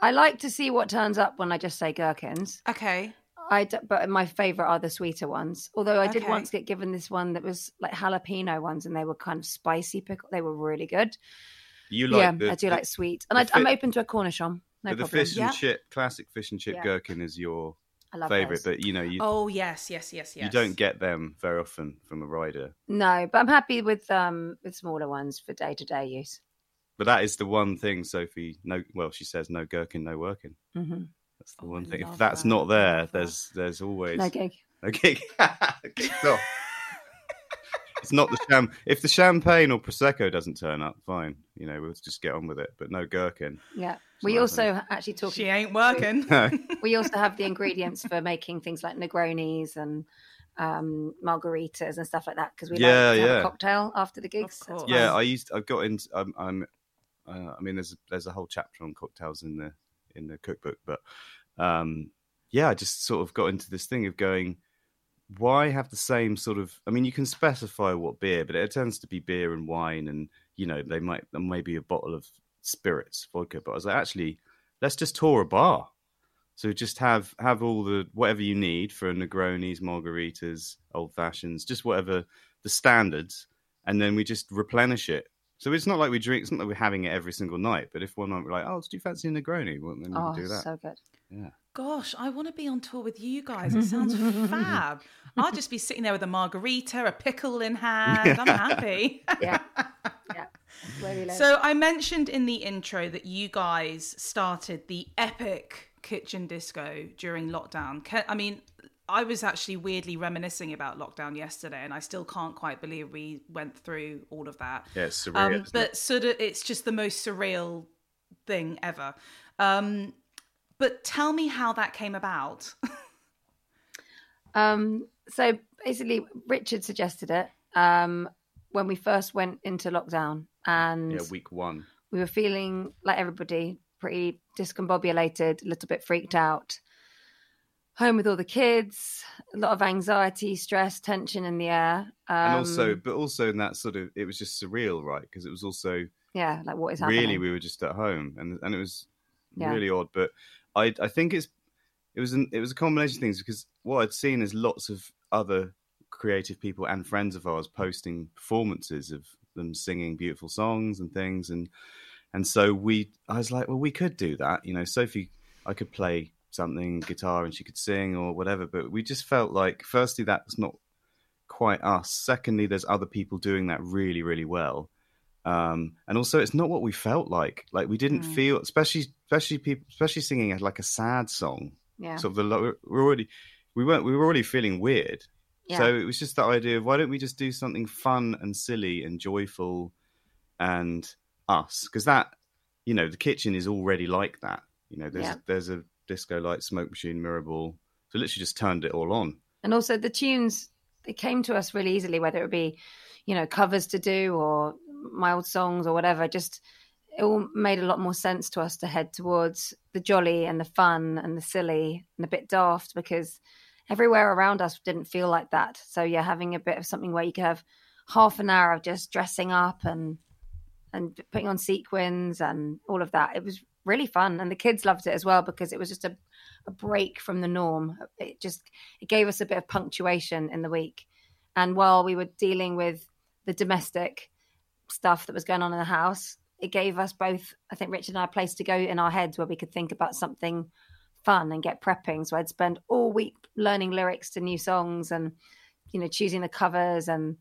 I like to see what turns up when I just say gherkins. Okay. I d- but my favourite are the sweeter ones. Although I did okay. once get given this one that was like jalapeno ones, and they were kind of spicy pickle. They were really good. You like? Yeah, the, I do the, like sweet, and I, fi- I'm open to a Cornichon. No but the problem. Fish and yeah. chip, classic fish and chip yeah. gherkin is your favourite, but you know, you oh yes, yes, yes, yes. You don't get them very often from a rider. No, but I'm happy with um with smaller ones for day to day use. But that is the one thing, Sophie. No, well, she says no gherkin, no working. Mm-hmm. That's the oh, one I thing. If that's that. not there, there's there's always no gig. No gig. It's off. It's not the sham. If the champagne or prosecco doesn't turn up, fine. You know, we'll just get on with it. But no gherkin. Yeah. We also thing. actually talk. She ain't working. No. We also have the ingredients for making things like Negronis and um, margaritas and stuff like that, because we yeah, like to yeah. have a cocktail after the gigs. Yeah, I used. I've got into. I'm. I'm uh, I mean, there's a, there's a whole chapter on cocktails in the in the cookbook, but um, yeah, I just sort of got into this thing of going, why have the same sort of, I mean, you can specify what beer, but it tends to be beer and wine, and you know, they might, maybe a bottle of spirits, vodka, but I was like, actually, let's just tour a bar. So just have, have all the, whatever you need for Negronis, margaritas, old fashions, just whatever the standards. And then we just replenish it. So it's not like we drink, it's not like we're having it every single night, but if one night we're like, oh, let's do fancy a Negroni, well, then we oh, can do that. Oh, so good. Yeah. Gosh, I want to be on tour with you guys. It sounds fab. I'll just be sitting there with a margarita, a pickle in hand. I'm happy. Yeah. Yeah. Really. So I mentioned in the intro that you guys started the epic kitchen disco during lockdown. I mean, I was actually weirdly reminiscing about lockdown yesterday, and I still can't quite believe we went through all of that. Yeah, it's surreal. Um, isn't but it? sort of, it's just the most surreal thing ever. Um, But tell me how that came about. um, so basically, Richard suggested it um, when we first went into lockdown. And yeah, week one. We were feeling, like everybody, pretty discombobulated, a little bit freaked out. Home with all the kids, a lot of anxiety, stress, tension in the air. Um, and also, but also in that sort of, it was just surreal, right? Because it was also... Yeah, like what is happening? Really, we were just at home. And, and it was yeah. really odd, but... I, I think it's it was an, it was a combination of things, because what I'd seen is lots of other creative people and friends of ours posting performances of them singing beautiful songs and things, and and so we I was like, well, we could do that, you know. Sophie, I could play something guitar and she could sing or whatever, but we just felt like, firstly, that's not quite us. Secondly, there's other people doing that really, really well. Um, and also, it's not what we felt like. Like we didn't mm. feel, especially, especially people, especially singing like a sad song. Yeah. Sort of the we're already we weren't we were already feeling weird. Yeah. So it was just that idea of, why don't we just do something fun and silly and joyful, and us, because that, you know, the kitchen is already like that. You know, there's yeah. there's a disco light, smoke machine, mirror ball. So literally just turned it all on. And also the tunes, they came to us really easily, whether it be, you know, covers to do or my old songs or whatever. Just it all made a lot more sense to us to head towards the jolly and the fun and the silly and a bit daft, because everywhere around us didn't feel like that. So yeah, having a bit of something where you could have half an hour of just dressing up and and putting on sequins and all of that, it was really fun. And the kids loved it as well, because it was just a, a break from the norm. It just it gave us a bit of punctuation in the week. And while we were dealing with the domestic stuff that was going on in the house, it gave us both, I think, Richard and I, a place to go in our heads where we could think about something fun and get prepping. So I'd spend all week learning lyrics to new songs and, you know, choosing the covers and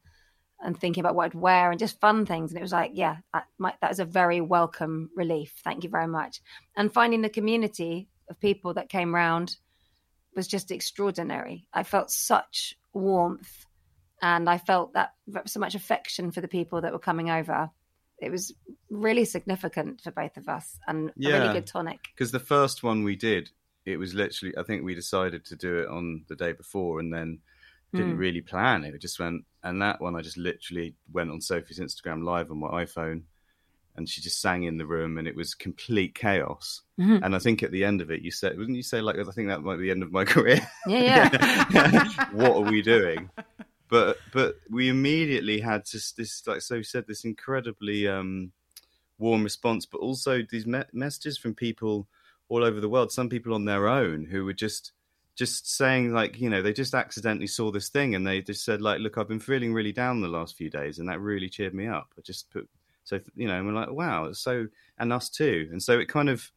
and thinking about what I'd wear and just fun things. And it was like, yeah, that, might, that was a very welcome relief. Thank you very much. And finding the community of people that came round was just extraordinary. I felt such warmth. And I felt that so much affection for the people that were coming over. It was really significant for both of us, and yeah, a really good tonic. Because the first one we did, it was literally, I think we decided to do it on the day before. And then didn't mm. really plan it. It just went, and that one I just literally went on Sophie's Instagram Live on my iPhone, and she just sang in the room, and it was complete chaos. Mm-hmm. And I think at the end of it, you said, wouldn't you say, like, I think that might be the end of my career? Yeah, yeah. What are we doing? But but we immediately had just this, like Sophie said, this incredibly um, warm response, but also these me- messages from people all over the world, some people on their own who were just just saying, like, you know, they just accidentally saw this thing and they just said, like, look, I've been feeling really down the last few days, and that really cheered me up. I just put... So, you know, and we're like, wow, it's so, and us too. And so it kind of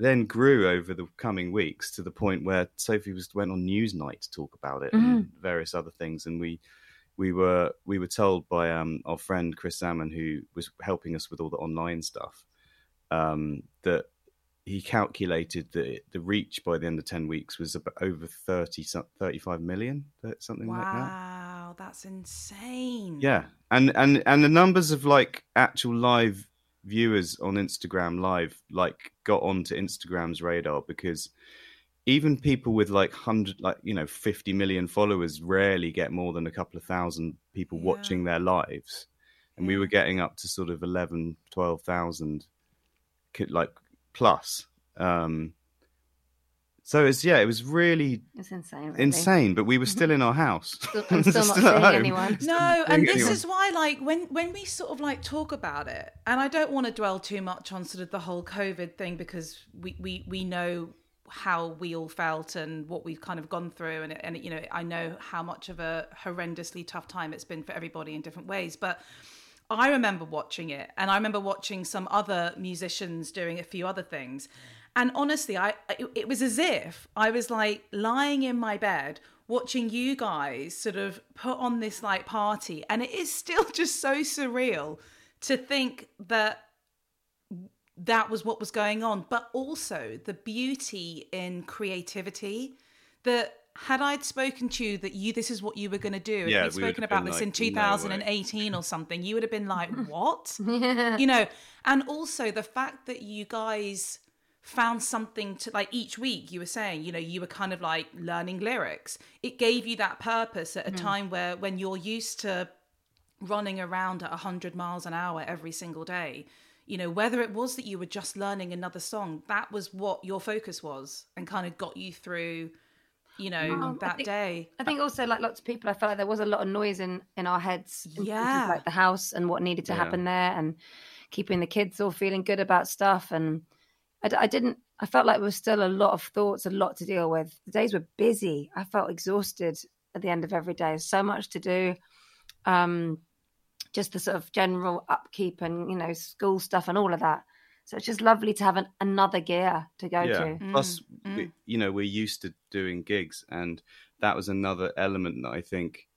then grew over the coming weeks to the point where Sophie was went on Newsnight to talk about it mm. and various other things. And we we were we were told by um, our friend Chris Salmon, who was helping us with all the online stuff, um, that he calculated that the reach by the end of ten weeks was about over thirty, thirty-five million, something wow. like that. Wow, that's insane. Yeah. And, and and the numbers of, like, actual live viewers on Instagram Live, like, got onto Instagram's radar, because even people with, like, one hundred, like, you know, fifty million followers rarely get more than a couple of thousand people yeah. watching their lives. And yeah. we were getting up to sort of eleven, twelve thousand, like, plus. Um, so it's, yeah, it was really it's insane, really. insane, but we were still in our house. Still, I'm still, still not seeing anyone. No, and this anyone. is why, like, when, when we sort of, like, talk about it, and I don't want to dwell too much on sort of the whole COVID thing, because we, we, we know how we all felt and what we've kind of gone through. And, and, you know, I know how much of a horrendously tough time it's been for everybody in different ways. But I remember watching it, and I remember watching some other musicians doing a few other things. And honestly, I it, it was as if I was, like, lying in my bed watching you guys sort of put on this, like, party. And it is still just so surreal to think that that was what was going on. But also the beauty in creativity, that had I spoken to you that you this is what you were going to do, and yeah, we'd spoken about this, like, in two thousand eighteen no or something, you would have been like, what? yeah. You know, and also the fact that you guys... found something to, like, each week you were saying, you know, you were kind of, like, learning lyrics. It gave you that purpose at a mm. time where, when you're used to running around at one hundred miles an hour every single day, you know, whether it was that you were just learning another song, that was what your focus was, and kind of got you through, you know, um, that I think, day. I think also, like, lots of people, I felt like there was a lot of noise in in our heads, yeah, like the house and what needed to yeah. happen there, and keeping the kids all feeling good about stuff. And I, I didn't, I felt like there was still a lot of thoughts, a lot to deal with. The days were busy. I felt exhausted at the end of every day. So much to do. Um, just the sort of general upkeep and, you know, school stuff and all of that. So it's just lovely to have an, another gear to go yeah. to. Mm. Plus, mm. We, you know, we're used to doing gigs, and that was another element that I think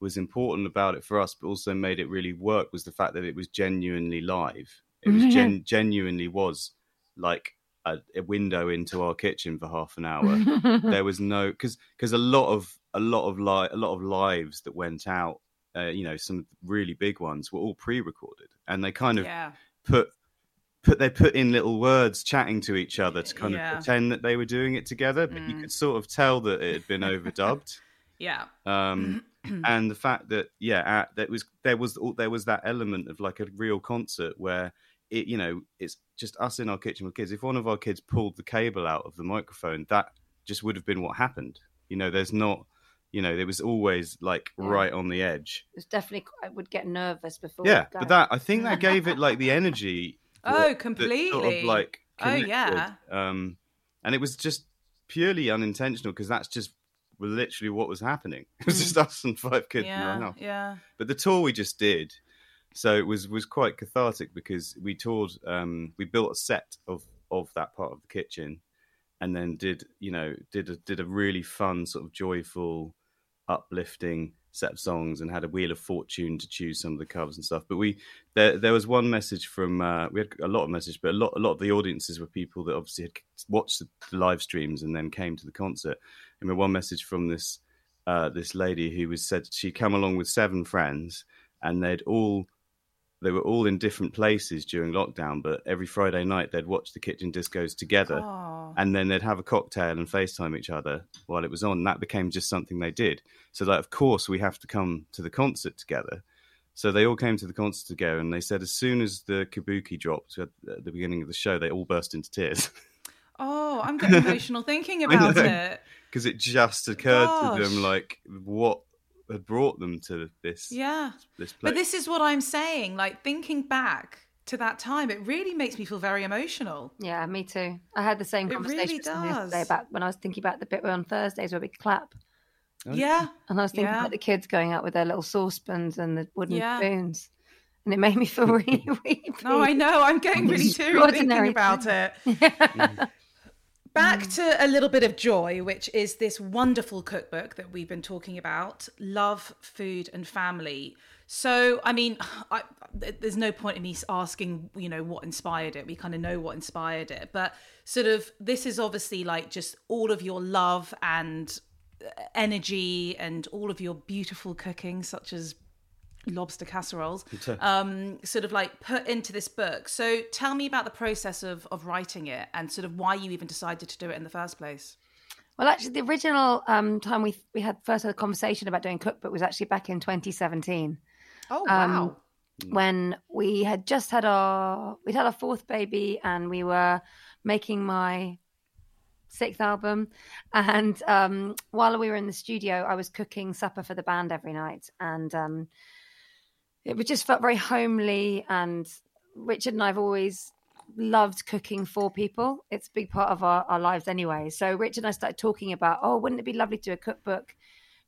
was important about it for us, but also made it really work, was the fact that it was genuinely live. It was gen- genuinely was. like a, a window into our kitchen for half an hour. There was no, because because a lot of a lot of li- a lot of lives that went out, uh, you know, some really big ones were all pre-recorded, and they kind of yeah. put put they put in little words chatting to each other to kind yeah. of pretend that they were doing it together, but mm. you could sort of tell that it had been overdubbed. yeah. Um, and the fact that yeah, at, that was there was there was that element of, like, a real concert where. It, you know, it's just us in our kitchen with kids. If one of our kids pulled the cable out of the microphone, that just would have been what happened. You know, there's not, you know, there was always, like, yeah. right on the edge. It was definitely, I would get nervous before. Yeah, but that, I think that gave it, like, the energy. Oh, completely. Sort of, like, connected. Oh, yeah. Um, and it was just purely unintentional, because that's just literally what was happening. It was just us and five kids. Yeah, yeah. But the tour we just did... So it was, was quite cathartic, because we toured, um, we built a set of, of that part of the kitchen, and then did, you know, did a, did a really fun sort of joyful, uplifting set of songs, and had a Wheel of Fortune to choose some of the covers and stuff. But we there there was one message from uh, we had a lot of messages, but a lot a lot of the audiences were people that obviously had watched the live streams and then came to the concert. And we had one message from this uh, this lady who was said she came along with seven friends, and they'd all they were all in different places during lockdown, but every Friday night they'd watch the Kitchen Discos together. Aww. And then they'd have a cocktail and FaceTime each other while it was on. That became just something they did. So like, of course, we have to come to the concert together. So they all came to the concert together, and they said as soon as the kabuki dropped at the beginning of the show, they all burst into tears. Oh, I'm getting emotional thinking about it. Because it just occurred Gosh. to them, like, what had brought them to this yeah this place. But this is what I'm saying, like, thinking back to that time, it really makes me feel very emotional. Yeah, me too. I had the same it conversation really does. Today about when I was thinking about the bit where on Thursdays where we clap. Oh. Yeah. And I was thinking yeah. about the kids going out with their little saucepans and the wooden yeah. spoons. And it made me feel really weepy. No, I know. I'm getting really teary thinking about it. Yeah. Back to a little bit of joy, which is this wonderful cookbook that we've been talking about, Love, Food and Family. So, I mean, I, there's no point in me asking, you know, what inspired it. We kind of know what inspired it. But sort of this is obviously like just all of your love and energy and all of your beautiful cooking, such as lobster casseroles, um, sort of like put into this book. So tell me about the process of of writing it and sort of why you even decided to do it in the first place. Well, actually, the original um, time we we had first had a conversation about doing cookbook was actually back in twenty seventeen. Oh, wow. Um, when we had just had our, we'd had our fourth baby and we were making my sixth album. And um, while we were in the studio, I was cooking supper for the band every night. And um it just felt very homely, and Richard and I have always loved cooking for people. It's a big part of our, our lives anyway. So Richard and I started talking about, oh, wouldn't it be lovely to do a cookbook?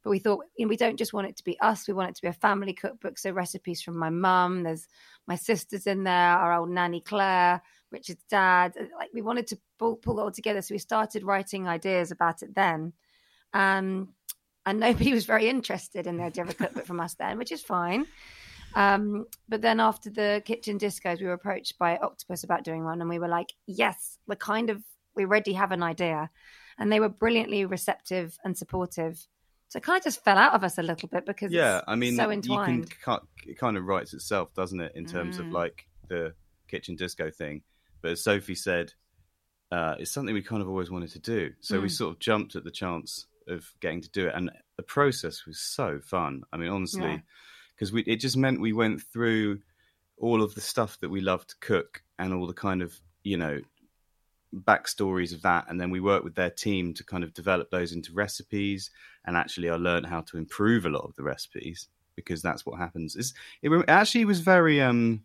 But we thought, you know, we don't just want it to be us. We want it to be a family cookbook. So recipes from my mum, there's my sisters in there, our old nanny Claire, Richard's dad. Like, we wanted to pull, pull it all together. So we started writing ideas about it then. Um, and nobody was very interested in the idea of a cookbook from us then, which is fine. Um, but then after the Kitchen Discos, we were approached by Octopus about doing one, and we were like, yes, we're kind of, we already have an idea. And they were brilliantly receptive and supportive. So it kind of just fell out of us a little bit because yeah, it's I mean, so entwined. You can, it kind of writes itself, doesn't it, in terms mm. of like the Kitchen Disco thing. But as Sophie said, uh, it's something we kind of always wanted to do. So mm. we sort of jumped at the chance of getting to do it. And the process was so fun. I mean, honestly... Yeah. Because we, it just meant we went through all of the stuff that we love to cook and all the kind of, you know, backstories of that. And then we worked with their team to kind of develop those into recipes. And actually, I learned how to improve a lot of the recipes because that's what happens. It's, it actually was very, um,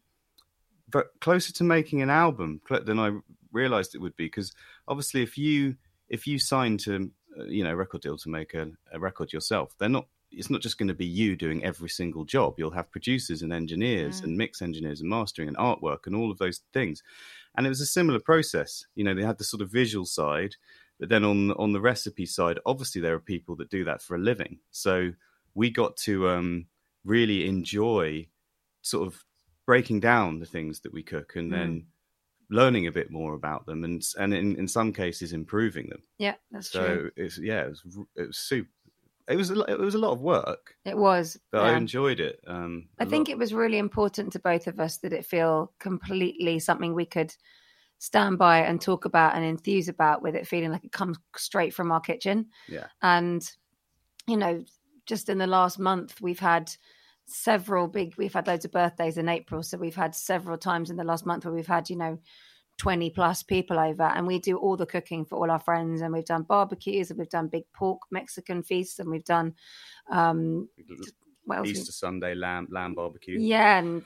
but closer to making an album than I realized it would be. Because obviously, if you if you sign to, you know, a record deal to make a, a record yourself, they're not. It's not just going to be you doing every single job. You'll have producers and engineers mm. and mix engineers and mastering and artwork and all of those things. And it was a similar process. You know, they had the sort of visual side, but then on, on the recipe side, obviously there are people that do that for a living. So we got to um, really enjoy sort of breaking down the things that we cook and mm. then learning a bit more about them and, and in, in some cases improving them. Yeah, that's so true. So it's, yeah, it was, it was super. It was a, it was a lot of work. It was. But yeah. I enjoyed it. Um, I think lot. It was really important to both of us that it feel completely something we could stand by and talk about and enthuse about, with it feeling like it comes straight from our kitchen. Yeah. And, you know, just in the last month, we've had several big, we've had loads of birthdays in April. So we've had several times in the last month where we've had, you know, twenty plus people over, and we do all the cooking for all our friends, and we've done barbecues and we've done big pork Mexican feasts and we've done um what else? Easter Sunday lamb lamb barbecue, yeah, and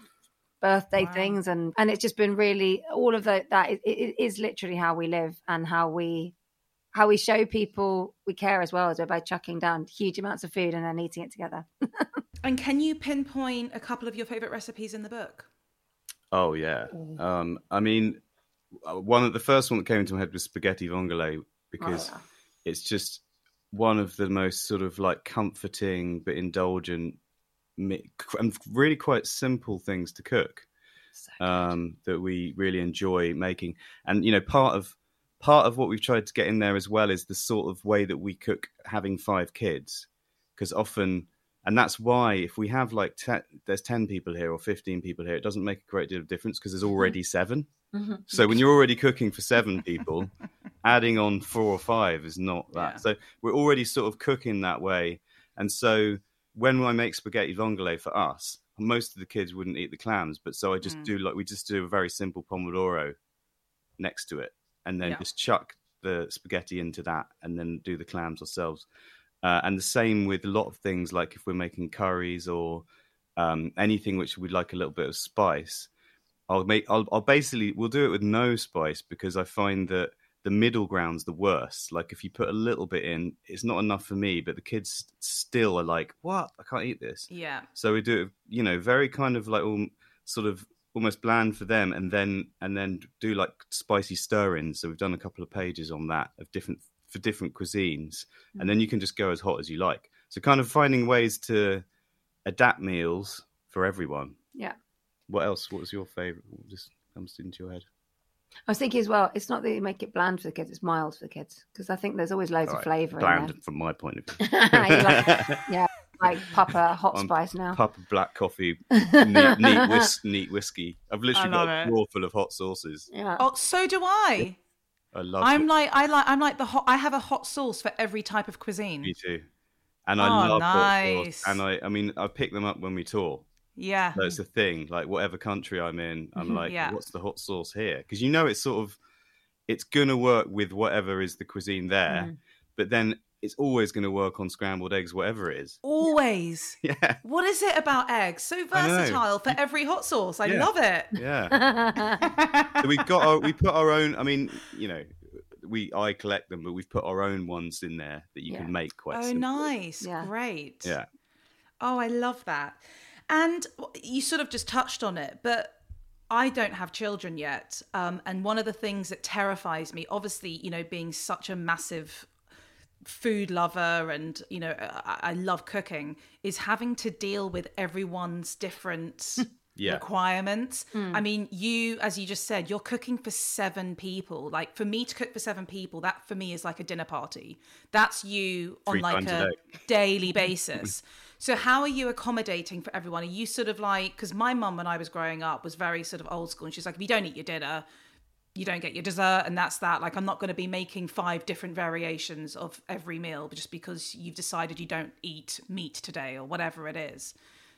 birthday wow. things, and and it's just been really all of the, that it, it is literally how we live and how we how we show people we care as well as we're by chucking down huge amounts of food and then eating it together. And can you pinpoint a couple of your favorite recipes in the book? Oh yeah. mm. um I mean, one of the first one that came to my head was spaghetti vongole, because oh, yeah. it's just one of the most sort of like comforting but indulgent and really quite simple things to cook, so um, that we really enjoy making. And, you know, part of part of what we've tried to get in there as well is the sort of way that we cook having five kids, because often And that's why if we have like te- there's ten people here or fifteen people here, it doesn't make a great deal of difference because there's already seven. Mm-hmm. So when you're already cooking for seven people, adding on four or five is not that. Yeah. So we're already sort of cooking that way. And so when I make spaghetti vongole for us, most of the kids wouldn't eat the clams. But so I just mm. do like we just do a very simple pomodoro next to it and then yeah. just chuck the spaghetti into that and then do the clams ourselves. Uh, and the same with a lot of things, like if we're making curries or um, anything which we'd like a little bit of spice, I'll make. I'll, I'll basically we'll do it with no spice because I find that the middle ground's the worst. Like if you put a little bit in, it's not enough for me, but the kids still are like, "What? I can't eat this." Yeah. So we do it, you know, very kind of like all sort of almost bland for them, and then and then do like spicy stir-ins. So we've done a couple of pages on that of different. For different cuisines, and then you can just go as hot as you like. So kind of finding ways to adapt meals for everyone. Yeah. What else? What was your favorite? What just comes into your head? I was thinking as well, it's not that you make it bland for the kids, it's mild for the kids, because I think there's always loads All right. of flavor bland in there. From my point of view. Like, yeah, like Papa hot I'm spice now. Papa black coffee, neat, neat, whis- neat whiskey. I've literally got a drawer full of hot sauces. Yeah. Oh, so do I. I love I'm it. like I like I'm like the hot I have a hot sauce for every type of cuisine. Me too. And I oh, love nice. hot sauce. And I I mean I pick them up when we tour. Yeah. So it's a thing. Like whatever country I'm in, I'm like, yeah. what's the hot sauce here? Because you know it's sort of it's gonna work with whatever is the cuisine there, mm. but then it's always gonna work on scrambled eggs, whatever it is. Always. Yeah. What is it about eggs? So versatile for every hot sauce. I yeah. love it. Yeah. So we've got our, we put our own I mean, you know, we I collect them, but we've put our own ones in there that you yeah. can make quite Oh simply. nice. Yeah. Great. Yeah. Oh, I love that. And you sort of just touched on it, but I don't have children yet. Um, and one of the things that terrifies me, obviously, you know, being such a massive food lover and you know I, I love cooking, is having to deal with everyone's different yeah. requirements. mm. I mean, you, as you just said, you're cooking for seven people. Like for me to cook for seven people, that for me is like a dinner party. That's you on Three like a daily basis. So how are you accommodating for everyone? Are you sort of like, because my mum when I was growing up was very sort of old school, and she's like, if you don't eat your dinner, you don't get your dessert, and that's that. Like, I'm not going to be making five different variations of every meal just because you've decided you don't eat meat today or whatever it is.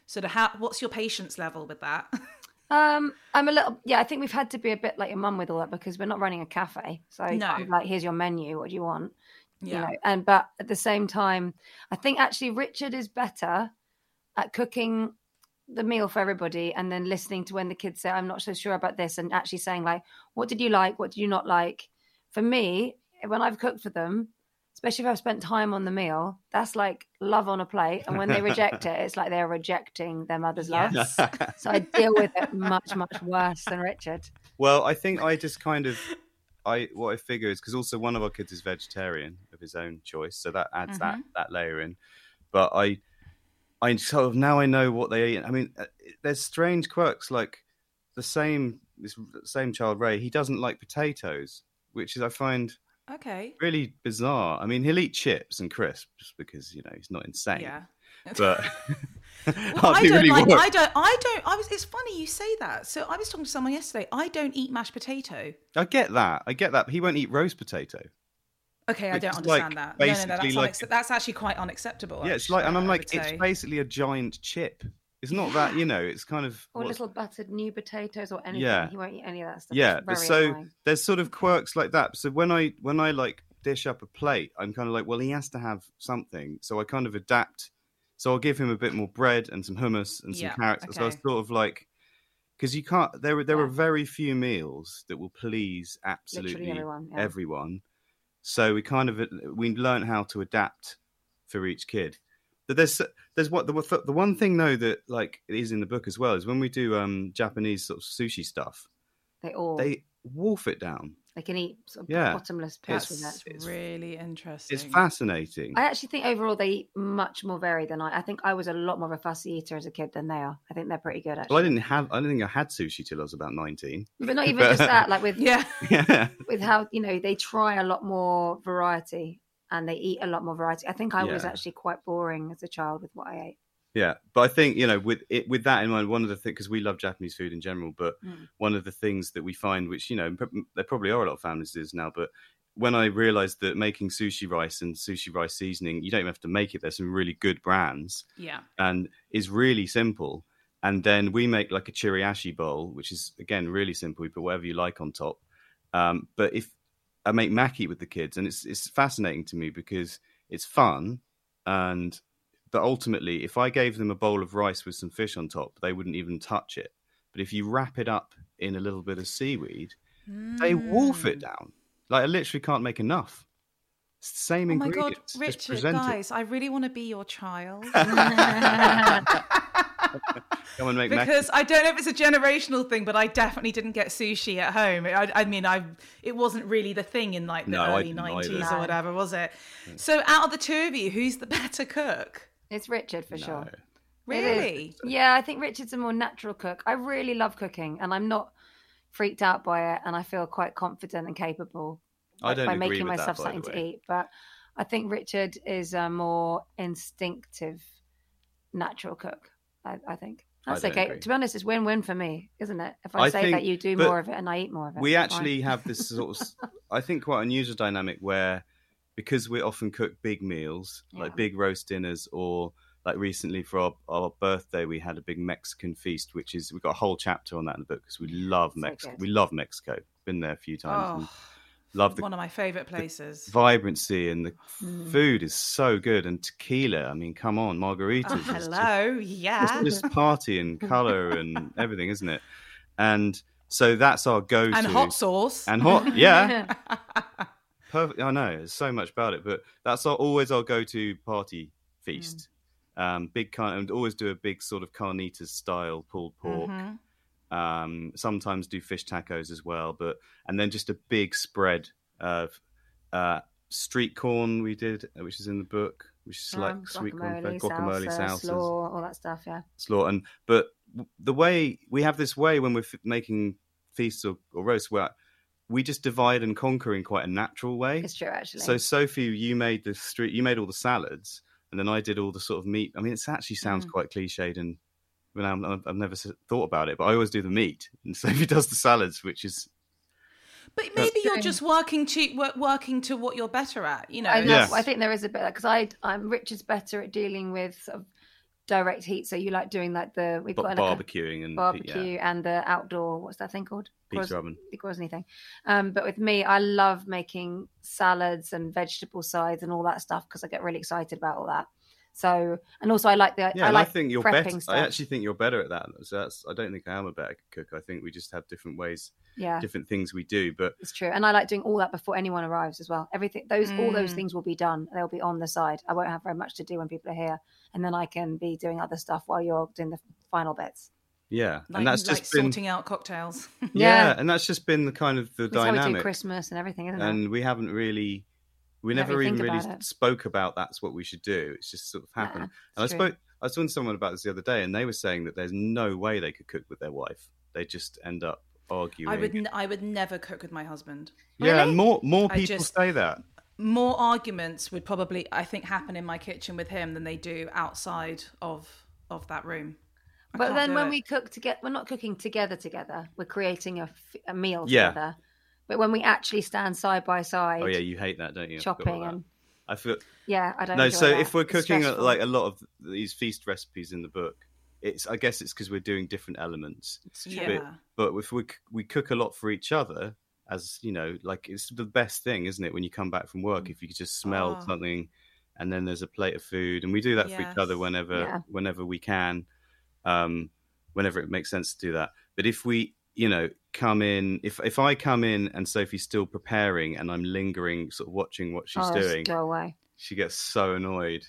So to ha- what's your patience level with that? Um, I'm a little, yeah, I think we've had to be a bit like your mum with all that because we're not running a cafe. So no. I'm like, here's your menu. What do you want? Yeah. You know, and, but at the same time, I think actually Richard is better at cooking the meal for everybody and then listening to when the kids say I'm not so sure about this, and actually saying like, what did you like, what did you not like? For me, when I've cooked for them, especially if I've spent time on the meal, that's like love on a plate, and when they reject it, it's like they're rejecting their mother's love. Yes. So I deal with it much much worse than Richard. Well, I think I just kind of I what I figure is, because also one of our kids is vegetarian of his own choice, so that adds mm-hmm. that that layer in, but I I sort of now I know what they eat. I mean, there's strange quirks, like the same this same child Ray. He doesn't like potatoes, which is I find okay really bizarre. I mean, he'll eat chips and crisps because you know he's not insane. Yeah, but well, I don't really like. Work. I don't. I don't. I was. It's funny you say that. So I was talking to someone yesterday. I don't eat mashed potato. I get that. I get that. But he won't eat roast potato. Okay, I don't understand like that. No, no, no, that's, like, unac- that's actually quite unacceptable. Yeah, it's like, and I'm like, it's basically a giant chip. It's not that, you know, it's kind of... Or little battered new potatoes or anything. Yeah. He won't eat any of that stuff. Yeah, but so annoying. There's sort of quirks like that. So when I, when I like, dish up a plate, I'm kind of like, well, he has to have something. So I kind of adapt. So I'll give him a bit more bread and some hummus and some yeah, carrots. Okay. So I was sort of like... Because you can't... There, there yeah. are very few meals that will please absolutely Literally everyone. Yeah. everyone. So we kind of we learned how to adapt for each kid. But there's there's what the the one thing though that like is in the book as well is when we do um, Japanese sort of sushi stuff, they all they wolf it down. They can eat sort of yeah. bottomless pits with that. It's really interesting. It's fascinating. I actually think overall they eat much more varied than I. I think I was a lot more of a fussy eater as a kid than they are. I think they're pretty good actually. Well, I didn't have. I don't think I had sushi till I was about nineteen. But not even but, just that. Like with yeah. yeah, with how you know they try a lot more variety and they eat a lot more variety. I think I yeah. was actually quite boring as a child with what I ate. Yeah, but I think, you know, with it, with that in mind, one of the things, because we love Japanese food in general, but mm. one of the things that we find, which, you know, there probably are a lot of families now, but when I realized that making sushi rice and sushi rice seasoning, you don't even have to make it. There's some really good brands. Yeah. And it's really simple. And then we make like a chiriashi bowl, which is, again, really simple. You put whatever you like on top. Um, but if I make maki with the kids, and it's it's fascinating to me because it's fun, and but ultimately, if I gave them a bowl of rice with some fish on top, they wouldn't even touch it. But if you wrap it up in a little bit of seaweed, mm. they wolf it down. Like, I literally can't make enough. It's the same oh ingredients. Oh my God, Richard, guys, it. I really want to be your child. Come and make because mac- I don't know if it's a generational thing, but I definitely didn't get sushi at home. I, I mean, I it wasn't really the thing in like the no, early nineties or whatever, was it? No. So out of the two of you, who's the better cook? It's Richard for no. sure. Really? Yeah, I think Richard's a more natural cook. I really love cooking, and I'm not freaked out by it, and I feel quite confident and capable I don't by agree making with myself that, by something to eat. But I think Richard is a more instinctive, natural cook. I, I think that's I okay. Agree. To be honest, it's win-win for me, isn't it? If I, I say think, that you do more of it and I eat more of it, we actually have this sort of, I think, quite unusual dynamic where, because we often cook big meals, yeah. like big roast dinners, or like recently for our, our birthday, we had a big Mexican feast, which is, we've got a whole chapter on that in the book because we love so Mexico. We love Mexico. Been there a few times. Oh, love the, one of my favorite places. Vibrancy and the mm. food is so good. And tequila. I mean, come on, margaritas. Oh, hello. Just, yeah. It's just party and color and everything, isn't it? And so that's our go-to. And hot sauce. And hot. Yeah. Perfect. I know, there's so much about it, but that's our, always our go-to party feast. Mm. Um, big kind, and always do a big sort of carnitas style pulled pork. Mm-hmm. Um, sometimes do fish tacos as well, but and then just a big spread of uh, street corn we did, which is in the book, which is yeah, like sweet corn, guacamole, salsa, slaw, all that stuff. Yeah, slaw. And but the way we have this way when we're f- making feasts or, or roasts, where we just divide and conquer in quite a natural way. It's true, actually. So, Sophie, you made the street, you made all the salads, and then I did all the sort of meat. I mean, it actually sounds mm. quite cliched, and I mean, I'm, I've never thought about it, but I always do the meat, and Sophie does the salads, which is. But maybe you're just working to work, working to what you're better at, you know. I, yes. I think there is a bit because I, I'm Richard's better at dealing with sort of direct heat, so you like doing like the we've got barbecuing like and barbecue yeah. and the outdoor what's that thing called? Pizza oven. Anything. Um, but with me, I love making salads and vegetable sides and all that stuff because I get really excited about all that. So, and also I like the yeah, I like I think you're prepping better, stuff. I actually think you're better at that. So that's I don't think I am a better cook. I think we just have different ways, yeah, different things we do. But it's true, and I like doing all that before anyone arrives as well. Everything, those mm. all those things will be done. They'll be on the side. I won't have very much to do when people are here, and then I can be doing other stuff while you're doing the final bits. Yeah, like, and that's like just been sorting out cocktails. yeah. yeah, and that's just been the kind of the that's dynamic. How we do Christmas and everything, isn't it? And we haven't really. We never even really it. spoke about that's what we should do. It's just sort of happened. Nah, and I true. spoke, I was talking to someone about this the other day, and they were saying that there's no way they could cook with their wife. They just end up arguing. I would, n- I would never cook with my husband. Yeah, really? and more, more people just, say that. More arguments would probably, I think, happen in my kitchen with him than they do outside of of that room. I but then when it. we cook together, we're not cooking together together. We're creating a, a meal yeah. together. But when we actually stand side by side, oh yeah, you hate that, don't you? Chopping and I feel yeah, I don't. No, so that. if we're cooking like a lot of these feast recipes in the book, it's I guess it's because we're doing different elements. Yeah. But, but if we we cook a lot for each other, as you know, like it's the best thing, isn't it? When you come back from work, mm. if you could just smell oh. something, and then there's a plate of food, and we do that yes. for each other whenever yeah. whenever we can, um, whenever it makes sense to do that. But if we you know, come in, if if I come in and Sophie's still preparing and I'm lingering, sort of watching what she's oh, doing, go away. She gets so annoyed.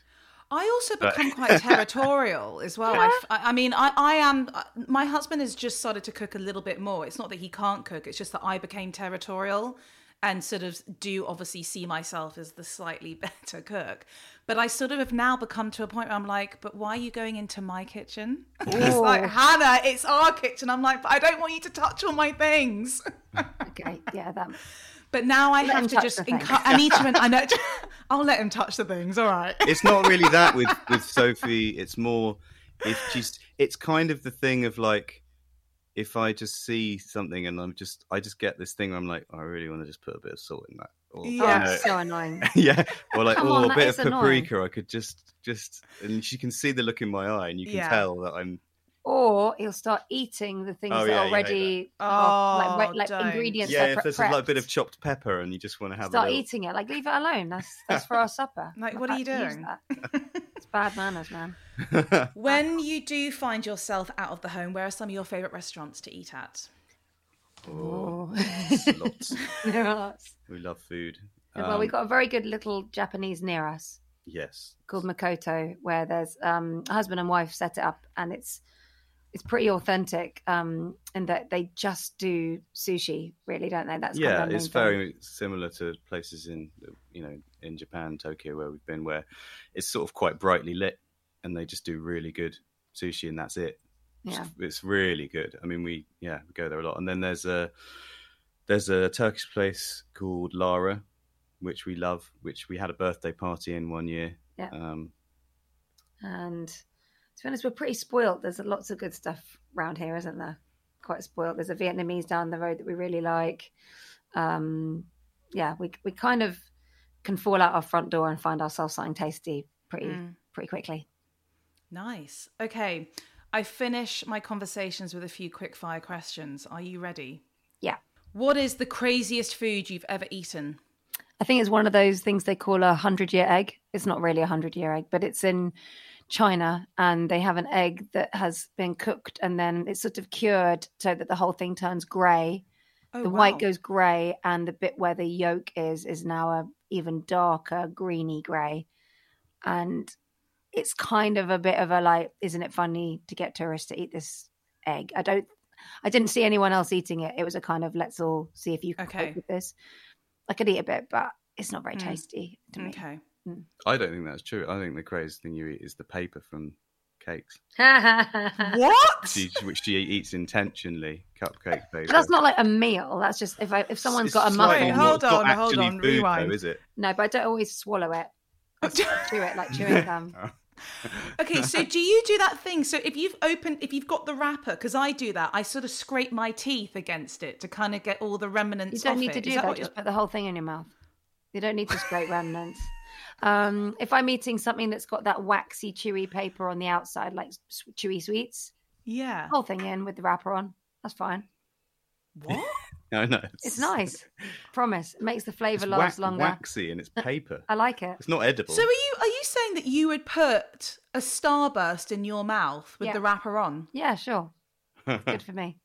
I also become but... quite territorial as well. Yeah. I, I mean, I, I am, my husband has just started to cook a little bit more. It's not that he can't cook, it's just that I became territorial and sort of do obviously see myself as the slightly better cook. But I sort of have now become to a point where I'm like, but why are you going into my kitchen? It's like, Hannah, it's our kitchen. I'm like, but I don't want you to touch all my things. Okay, yeah. That... But now I Let have to just, encu- I need to, I know, I'll let him touch the things. All right. It's not really that with, with Sophie. It's more, it's just, it's kind of the thing of like, if I just see something and I'm just, I just get this thing where I'm like, oh, I really want to just put a bit of salt in that. Or, yeah, you know, so annoying. Yeah, or like, oh, on, a bit of paprika. Annoying. I could just, just, and she can see the look in my eye, and you can yeah. tell that I'm. Or he'll start eating the things oh, that yeah, already are oh, like, like ingredients. Yeah, if there's prepped. Like a bit of chopped pepper, and you just want to have start a little... eating it. Like, leave it alone. That's that's for our supper. Like, what are you doing? It's bad manners, man. When you do find yourself out of the home, where are some of your favourite restaurants to eat at? Oh, lots. There are lots. We love food. Well, um, we've got a very good little Japanese near us. Yes. Called Makoto, where there's um, a husband and wife set it up, and it's it's pretty authentic. Um, in that they just do sushi, really, don't they? That's yeah. Kind of it's very thing. Similar to places in you know in Japan, Tokyo, where we've been, where it's sort of quite brightly lit, and they just do really good sushi, and that's it. Yeah. It's really good. I mean, we yeah we go there a lot. And then there's a there's a Turkish place called Lara, which we love, which we had a birthday party in one year. Yeah. Um, and to be honest, we're pretty spoilt. There's lots of good stuff around here, isn't there? Quite spoilt. There's a Vietnamese down the road that we really like. Um, yeah, we we kind of can fall out our front door and find ourselves something tasty pretty mm. pretty quickly. Nice. Okay. I finish my conversations with a few quick fire questions. Are you ready? Yeah. What is the craziest food you've ever eaten? I think it's one of those things they call a hundred year egg. It's not really a hundred year egg, but it's in China, and they have an egg that has been cooked and then it's sort of cured so that the whole thing turns grey. Oh, the wow. white goes grey, and the bit where the yolk is, is now a even darker greeny grey. And it's kind of a bit of a like, isn't it funny to get tourists to eat this egg? I don't, I didn't see anyone else eating it. It was a kind of, let's all see if you can okay. cope with this. I could eat a bit, but it's not very mm. tasty to me. Okay. Mm. I don't think that's true. I think the craziest thing you eat is the paper from cakes. What? She, which she eats intentionally, cupcake paper. But that's not like a meal. That's just, if I, if someone's it's got a muffin. Hold on, hold on, food, rewind. Though, is it? No, but I don't always swallow it. I chew it like chewing gum. Okay, so do you do that thing? So if you've opened, if you've got the wrapper, because I do that, I sort of scrape my teeth against it to kind of get all the remnants. You don't off need it. to do Is that. that just put the whole thing in your mouth. You don't need to scrape remnants. Um, if I'm eating something that's got that waxy, chewy paper on the outside, like chewy sweets, yeah, whole thing in with the wrapper on. That's fine. What? I know. It's, it's nice. Promise. It makes the flavour last wa- longer. Waxy, and it's paper. I like it. It's not edible. So are you are you saying that you would put a Starburst in your mouth with yeah. the wrapper on? Yeah, sure. It's good for me.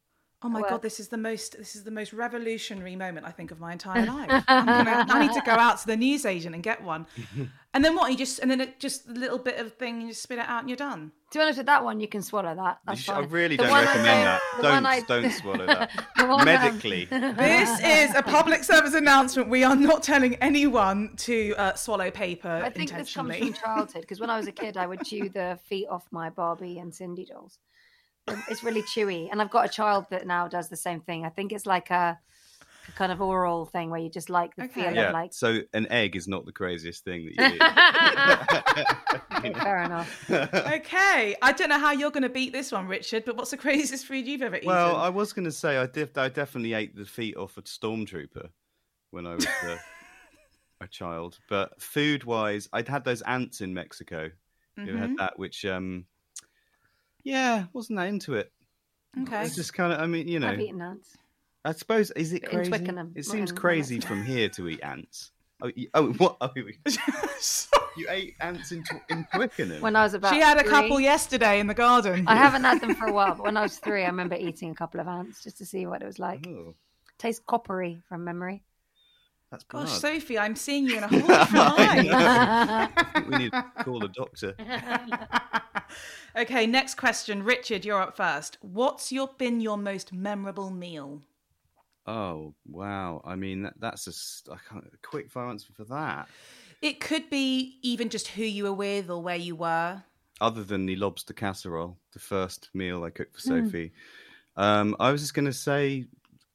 Oh my well. God, this is the most this is the most revolutionary moment I think of my entire life. I'm gonna, I need to go out to the newsagent and get one. And then what? You just and then it, just a little bit of thing, you just spit it out, and you're done. To be honest, with that one, you can swallow that. That's should, fine. I really the don't recommend I, that. Don't I, don't swallow that medically. This is a public service announcement. We are not telling anyone to uh, swallow paper I think intentionally. This comes from childhood, because when I was a kid, I would chew the feet off my Barbie and Cindy dolls. It's really chewy, and I've got a child that now does the same thing. I think it's like a, a kind of oral thing where you just like the okay. feel yeah. of like. So an egg is not the craziest thing that you eat. Fair enough. Okay, I don't know how you're going to beat this one, Richard. But what's the craziest food you've ever eaten? Well, I was going to say I, def- I definitely ate the feet off a stormtrooper when I was uh, a child. But food-wise, I'd had those ants in Mexico. Mm-hmm. You had that, which. Um, Yeah, wasn't that into it? Okay, it's just kind of. I mean, you know, I've eaten ants. I suppose is it crazy? It seems crazy from here to eat ants. Oh, you, oh what? Oh, you ate ants in, in Twickenham? When I was about, she had a three. couple yesterday in the garden. I haven't had them for a while, but when I was three, I remember eating a couple of ants just to see what it was like. Oh. Tastes coppery from memory. That's bad. Gosh, Sophie, I'm seeing you in a whole different light. We need to call a doctor. Okay, next question. Richard, you're up first. What's your been your most memorable meal? Oh, wow. I mean, that, that's a, I can't, a quick fire answer for that. It could be even just who you were with or where you were. Other than the lobster casserole, the first meal I cooked for mm. Sophie. Um, I was just going to say,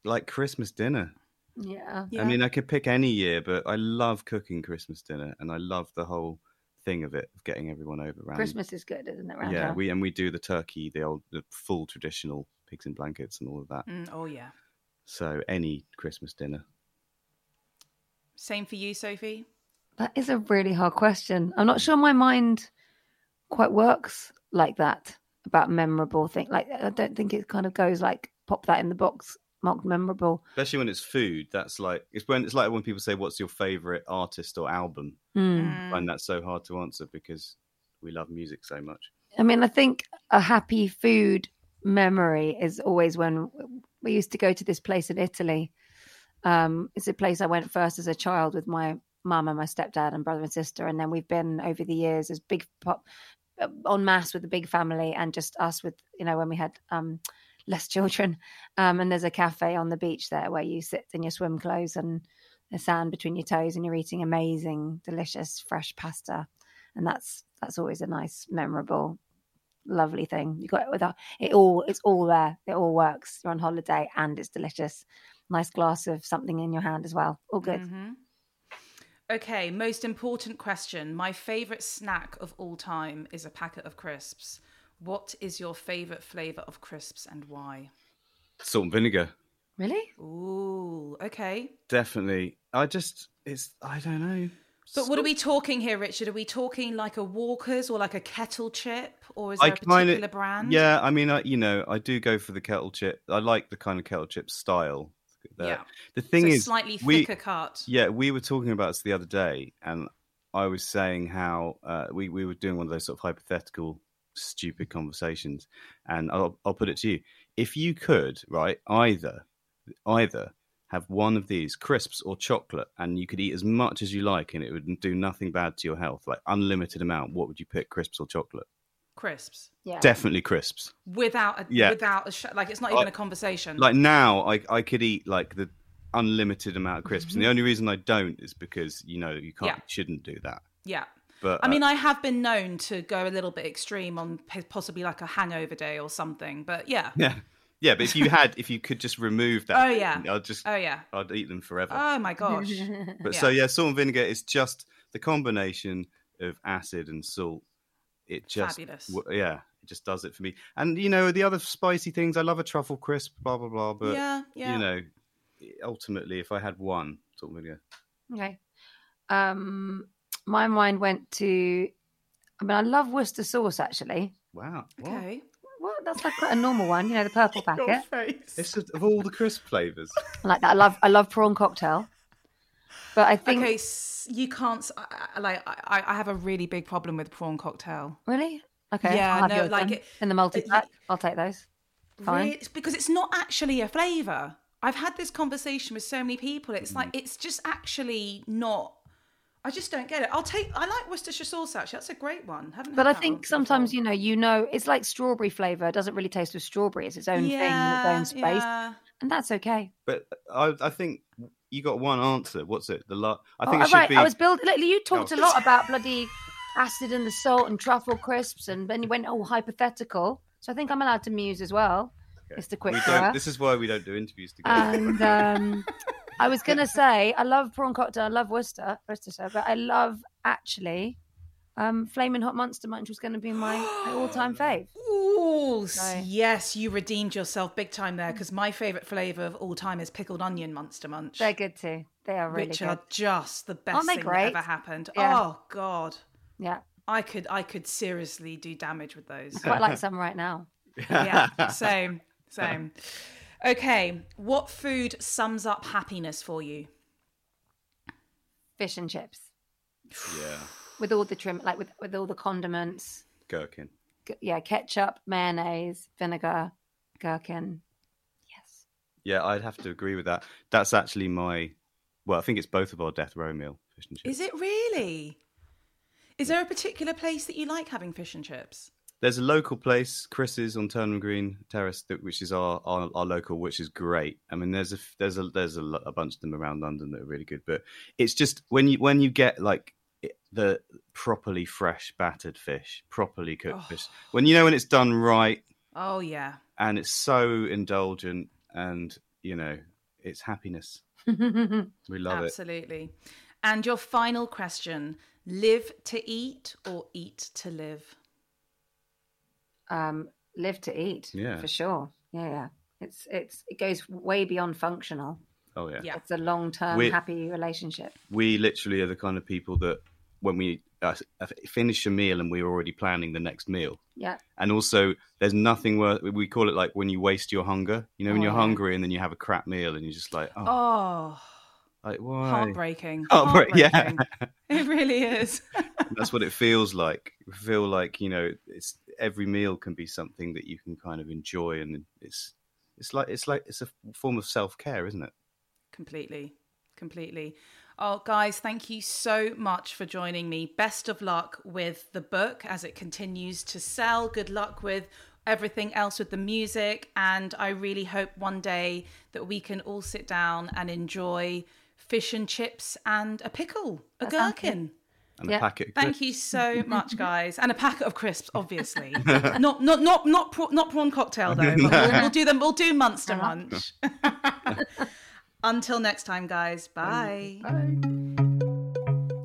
like, Christmas dinner. Yeah. yeah. I mean, I could pick any year, but I love cooking Christmas dinner, and I love the whole thing of it, of getting everyone over. Round. Christmas is good, isn't it? Round yeah, round? we and we do the turkey, the old, the full traditional pigs in blankets and all of that. Mm, oh, yeah. So any Christmas dinner. Same for you, Sophie? That is a really hard question. I'm not sure my mind quite works like that about memorable thing. Like, I don't think it kind of goes like, pop that in the box, marked memorable. Especially when it's food. That's like, it's when it's like when people say, what's your favourite artist or album? Mm. I find that so hard to answer because we love music so much. I mean, I think a happy food memory is always when we used to go to this place in Italy. Um, it's a place I went first as a child with my mum and my stepdad and brother and sister, and then we've been over the years as big pop en masse with the big family, and just us with, you know, when we had um, less children. Um, and there's a cafe on the beach there where you sit in your swim clothes and the sand between your toes, and you're eating amazing, delicious, fresh pasta, and that's that's always a nice, memorable, lovely thing. You got it with our, it all. It's all there. It all works. You're on holiday and it's delicious. Nice glass of something in your hand as well. All good. Mm-hmm. Okay, most important question. My favourite snack of all time is a packet of crisps. What is your favourite flavour of crisps and why? Salt and vinegar. Really? Ooh, okay. Definitely. I just, it's, I don't know. But what are we talking here, Richard? Are we talking like a Walker's or like a kettle chip? Or is there I a particular kinda, brand? Yeah, I mean, I, you know, I do go for the kettle chip. I like the kind of kettle chip style. There. Yeah, the thing so is slightly thicker we, cut. Yeah, we were talking about this the other day, and I was saying how uh, we we were doing one of those sort of hypothetical, stupid conversations. And I'll I'll put it to you: if you could, right, either either have one of these crisps or chocolate, and you could eat as much as you like, and it would do nothing bad to your health, like unlimited amount. What would you pick, crisps or chocolate? Crisps. Yeah. Definitely crisps. Without a, yeah. without a sh- like it's not even I, a conversation. Like now I, I could eat like the unlimited amount of crisps. Mm-hmm. And the only reason I don't is because, you know, you can't yeah. shouldn't do that. Yeah. But I uh, mean, I have been known to go a little bit extreme on possibly like a hangover day or something, but yeah. Yeah. Yeah, but if you had if you could just remove that. Oh yeah. I'll just Oh yeah. I'd eat them forever. Oh my gosh. But yeah. so yeah, salt and vinegar is just the combination of acid and salt. It just, Fabulous. W- yeah, it just does it for me. And, you know, the other spicy things, I love a truffle crisp, blah, blah, blah. But, yeah, yeah. you know, ultimately, if I had one, sort of video. Okay. Um, my mind went to, I mean, I love Worcester sauce, actually. Wow. What? Okay. Well, that's like quite a normal one, you know, the purple packet. Your face. It's just, of all the crisp flavours. I like that. I love, I love prawn cocktail. But I think okay, you can't like I, I have a really big problem with prawn cocktail. Really? Okay. Yeah. I'll have no, like it, in the multi pack, I'll take those. Fine. Really, it's because it's not actually a flavour. I've had this conversation with so many people. It's mm. like it's just actually not. I just don't get it. I'll take. I like Worcestershire sauce actually. That's a great one. Haven't but I think sometimes before. you know, you know, it's like strawberry flavour. It doesn't really taste with strawberry. It's its own yeah, thing in its own space, yeah. and that's okay. But I, I think. You got one answer. What's it? The lot. I think oh, it should right. be. I was building. Look, you talked oh. a lot about bloody acid and the salt and truffle crisps, and then you went all oh, hypothetical. So I think I'm allowed to muse as well. Okay. It's the quick fire. This is why we don't do interviews together. And um, I was gonna say I love prawn cocktail. I love Worcester, Worcestershire, but I love actually um, Flaming Hot Monster Munch was going to be my, my all-time fave. Ooh, so. Yes, you redeemed yourself big time there, because my favourite flavour of all time is pickled onion Monster Munch. They're good too. They are really Which good. Which are just the best thing great? that ever happened. Yeah. Oh, God. Yeah. I could I could seriously do damage with those. I quite like some right now. Yeah, same, same. Okay, what food sums up happiness for you? Fish and chips. Yeah. With all the trim, like with, with all the condiments. Gherkin. Yeah, ketchup, mayonnaise, vinegar, gherkin. Yes. Yeah, I'd have to agree with that. That's actually my, well, I think it's both of our death row meal, fish and chips. Is it really? Is there a particular place that you like having fish and chips? There's a local place, Chris's on Turnham Green Terrace, which is our, our, our local, which is great. I mean, there's a there's a there's a, a bunch of them around London that are really good, but it's just when you when you get like. The properly fresh battered fish, properly cooked oh. fish. When you know when it's done right. Oh yeah. And it's so indulgent, and you know it's happiness. We love Absolutely. it. Absolutely. And your final question, live to eat or eat to live? Um, live to eat, yeah. for sure. Yeah, yeah. It's it's it goes way beyond functional. Oh, yeah. yeah. It's a long-term We're, happy relationship. We literally are the kind of people that when we uh, finish a meal and we're already planning the next meal. Yeah. And also, there's nothing worth... We call it like when you waste your hunger. You know, when oh, you're yeah. hungry and then you have a crap meal and you're just like, oh... oh. Like, why? Heartbreaking. Heartbreaking. Yeah. It really is. That's what it feels like. You feel like, you know, it's every meal can be something that you can kind of enjoy, and it's it's like it's like it's a form of self-care, isn't it? Completely. Completely. Oh, guys, thank you so much for joining me. Best of luck with the book as it continues to sell. Good luck with everything else with the music, and I really hope one day that we can all sit down and enjoy fish and chips and a pickle, a That's gherkin. And yep. a packet of crisps. Thank you so much, guys. And a packet of crisps, obviously. not not not not pra- not prawn cocktail though. But we'll, we'll do them we'll do Munster Munch. Until next time, guys. Bye. Bye.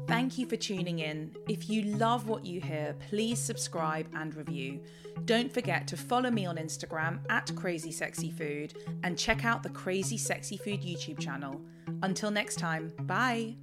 Thank you for tuning in. If you love what you hear, please subscribe and review. Don't forget to follow me on Instagram at Crazy Sexy Food and check out the Crazy Sexy Food YouTube channel. Until next time, bye.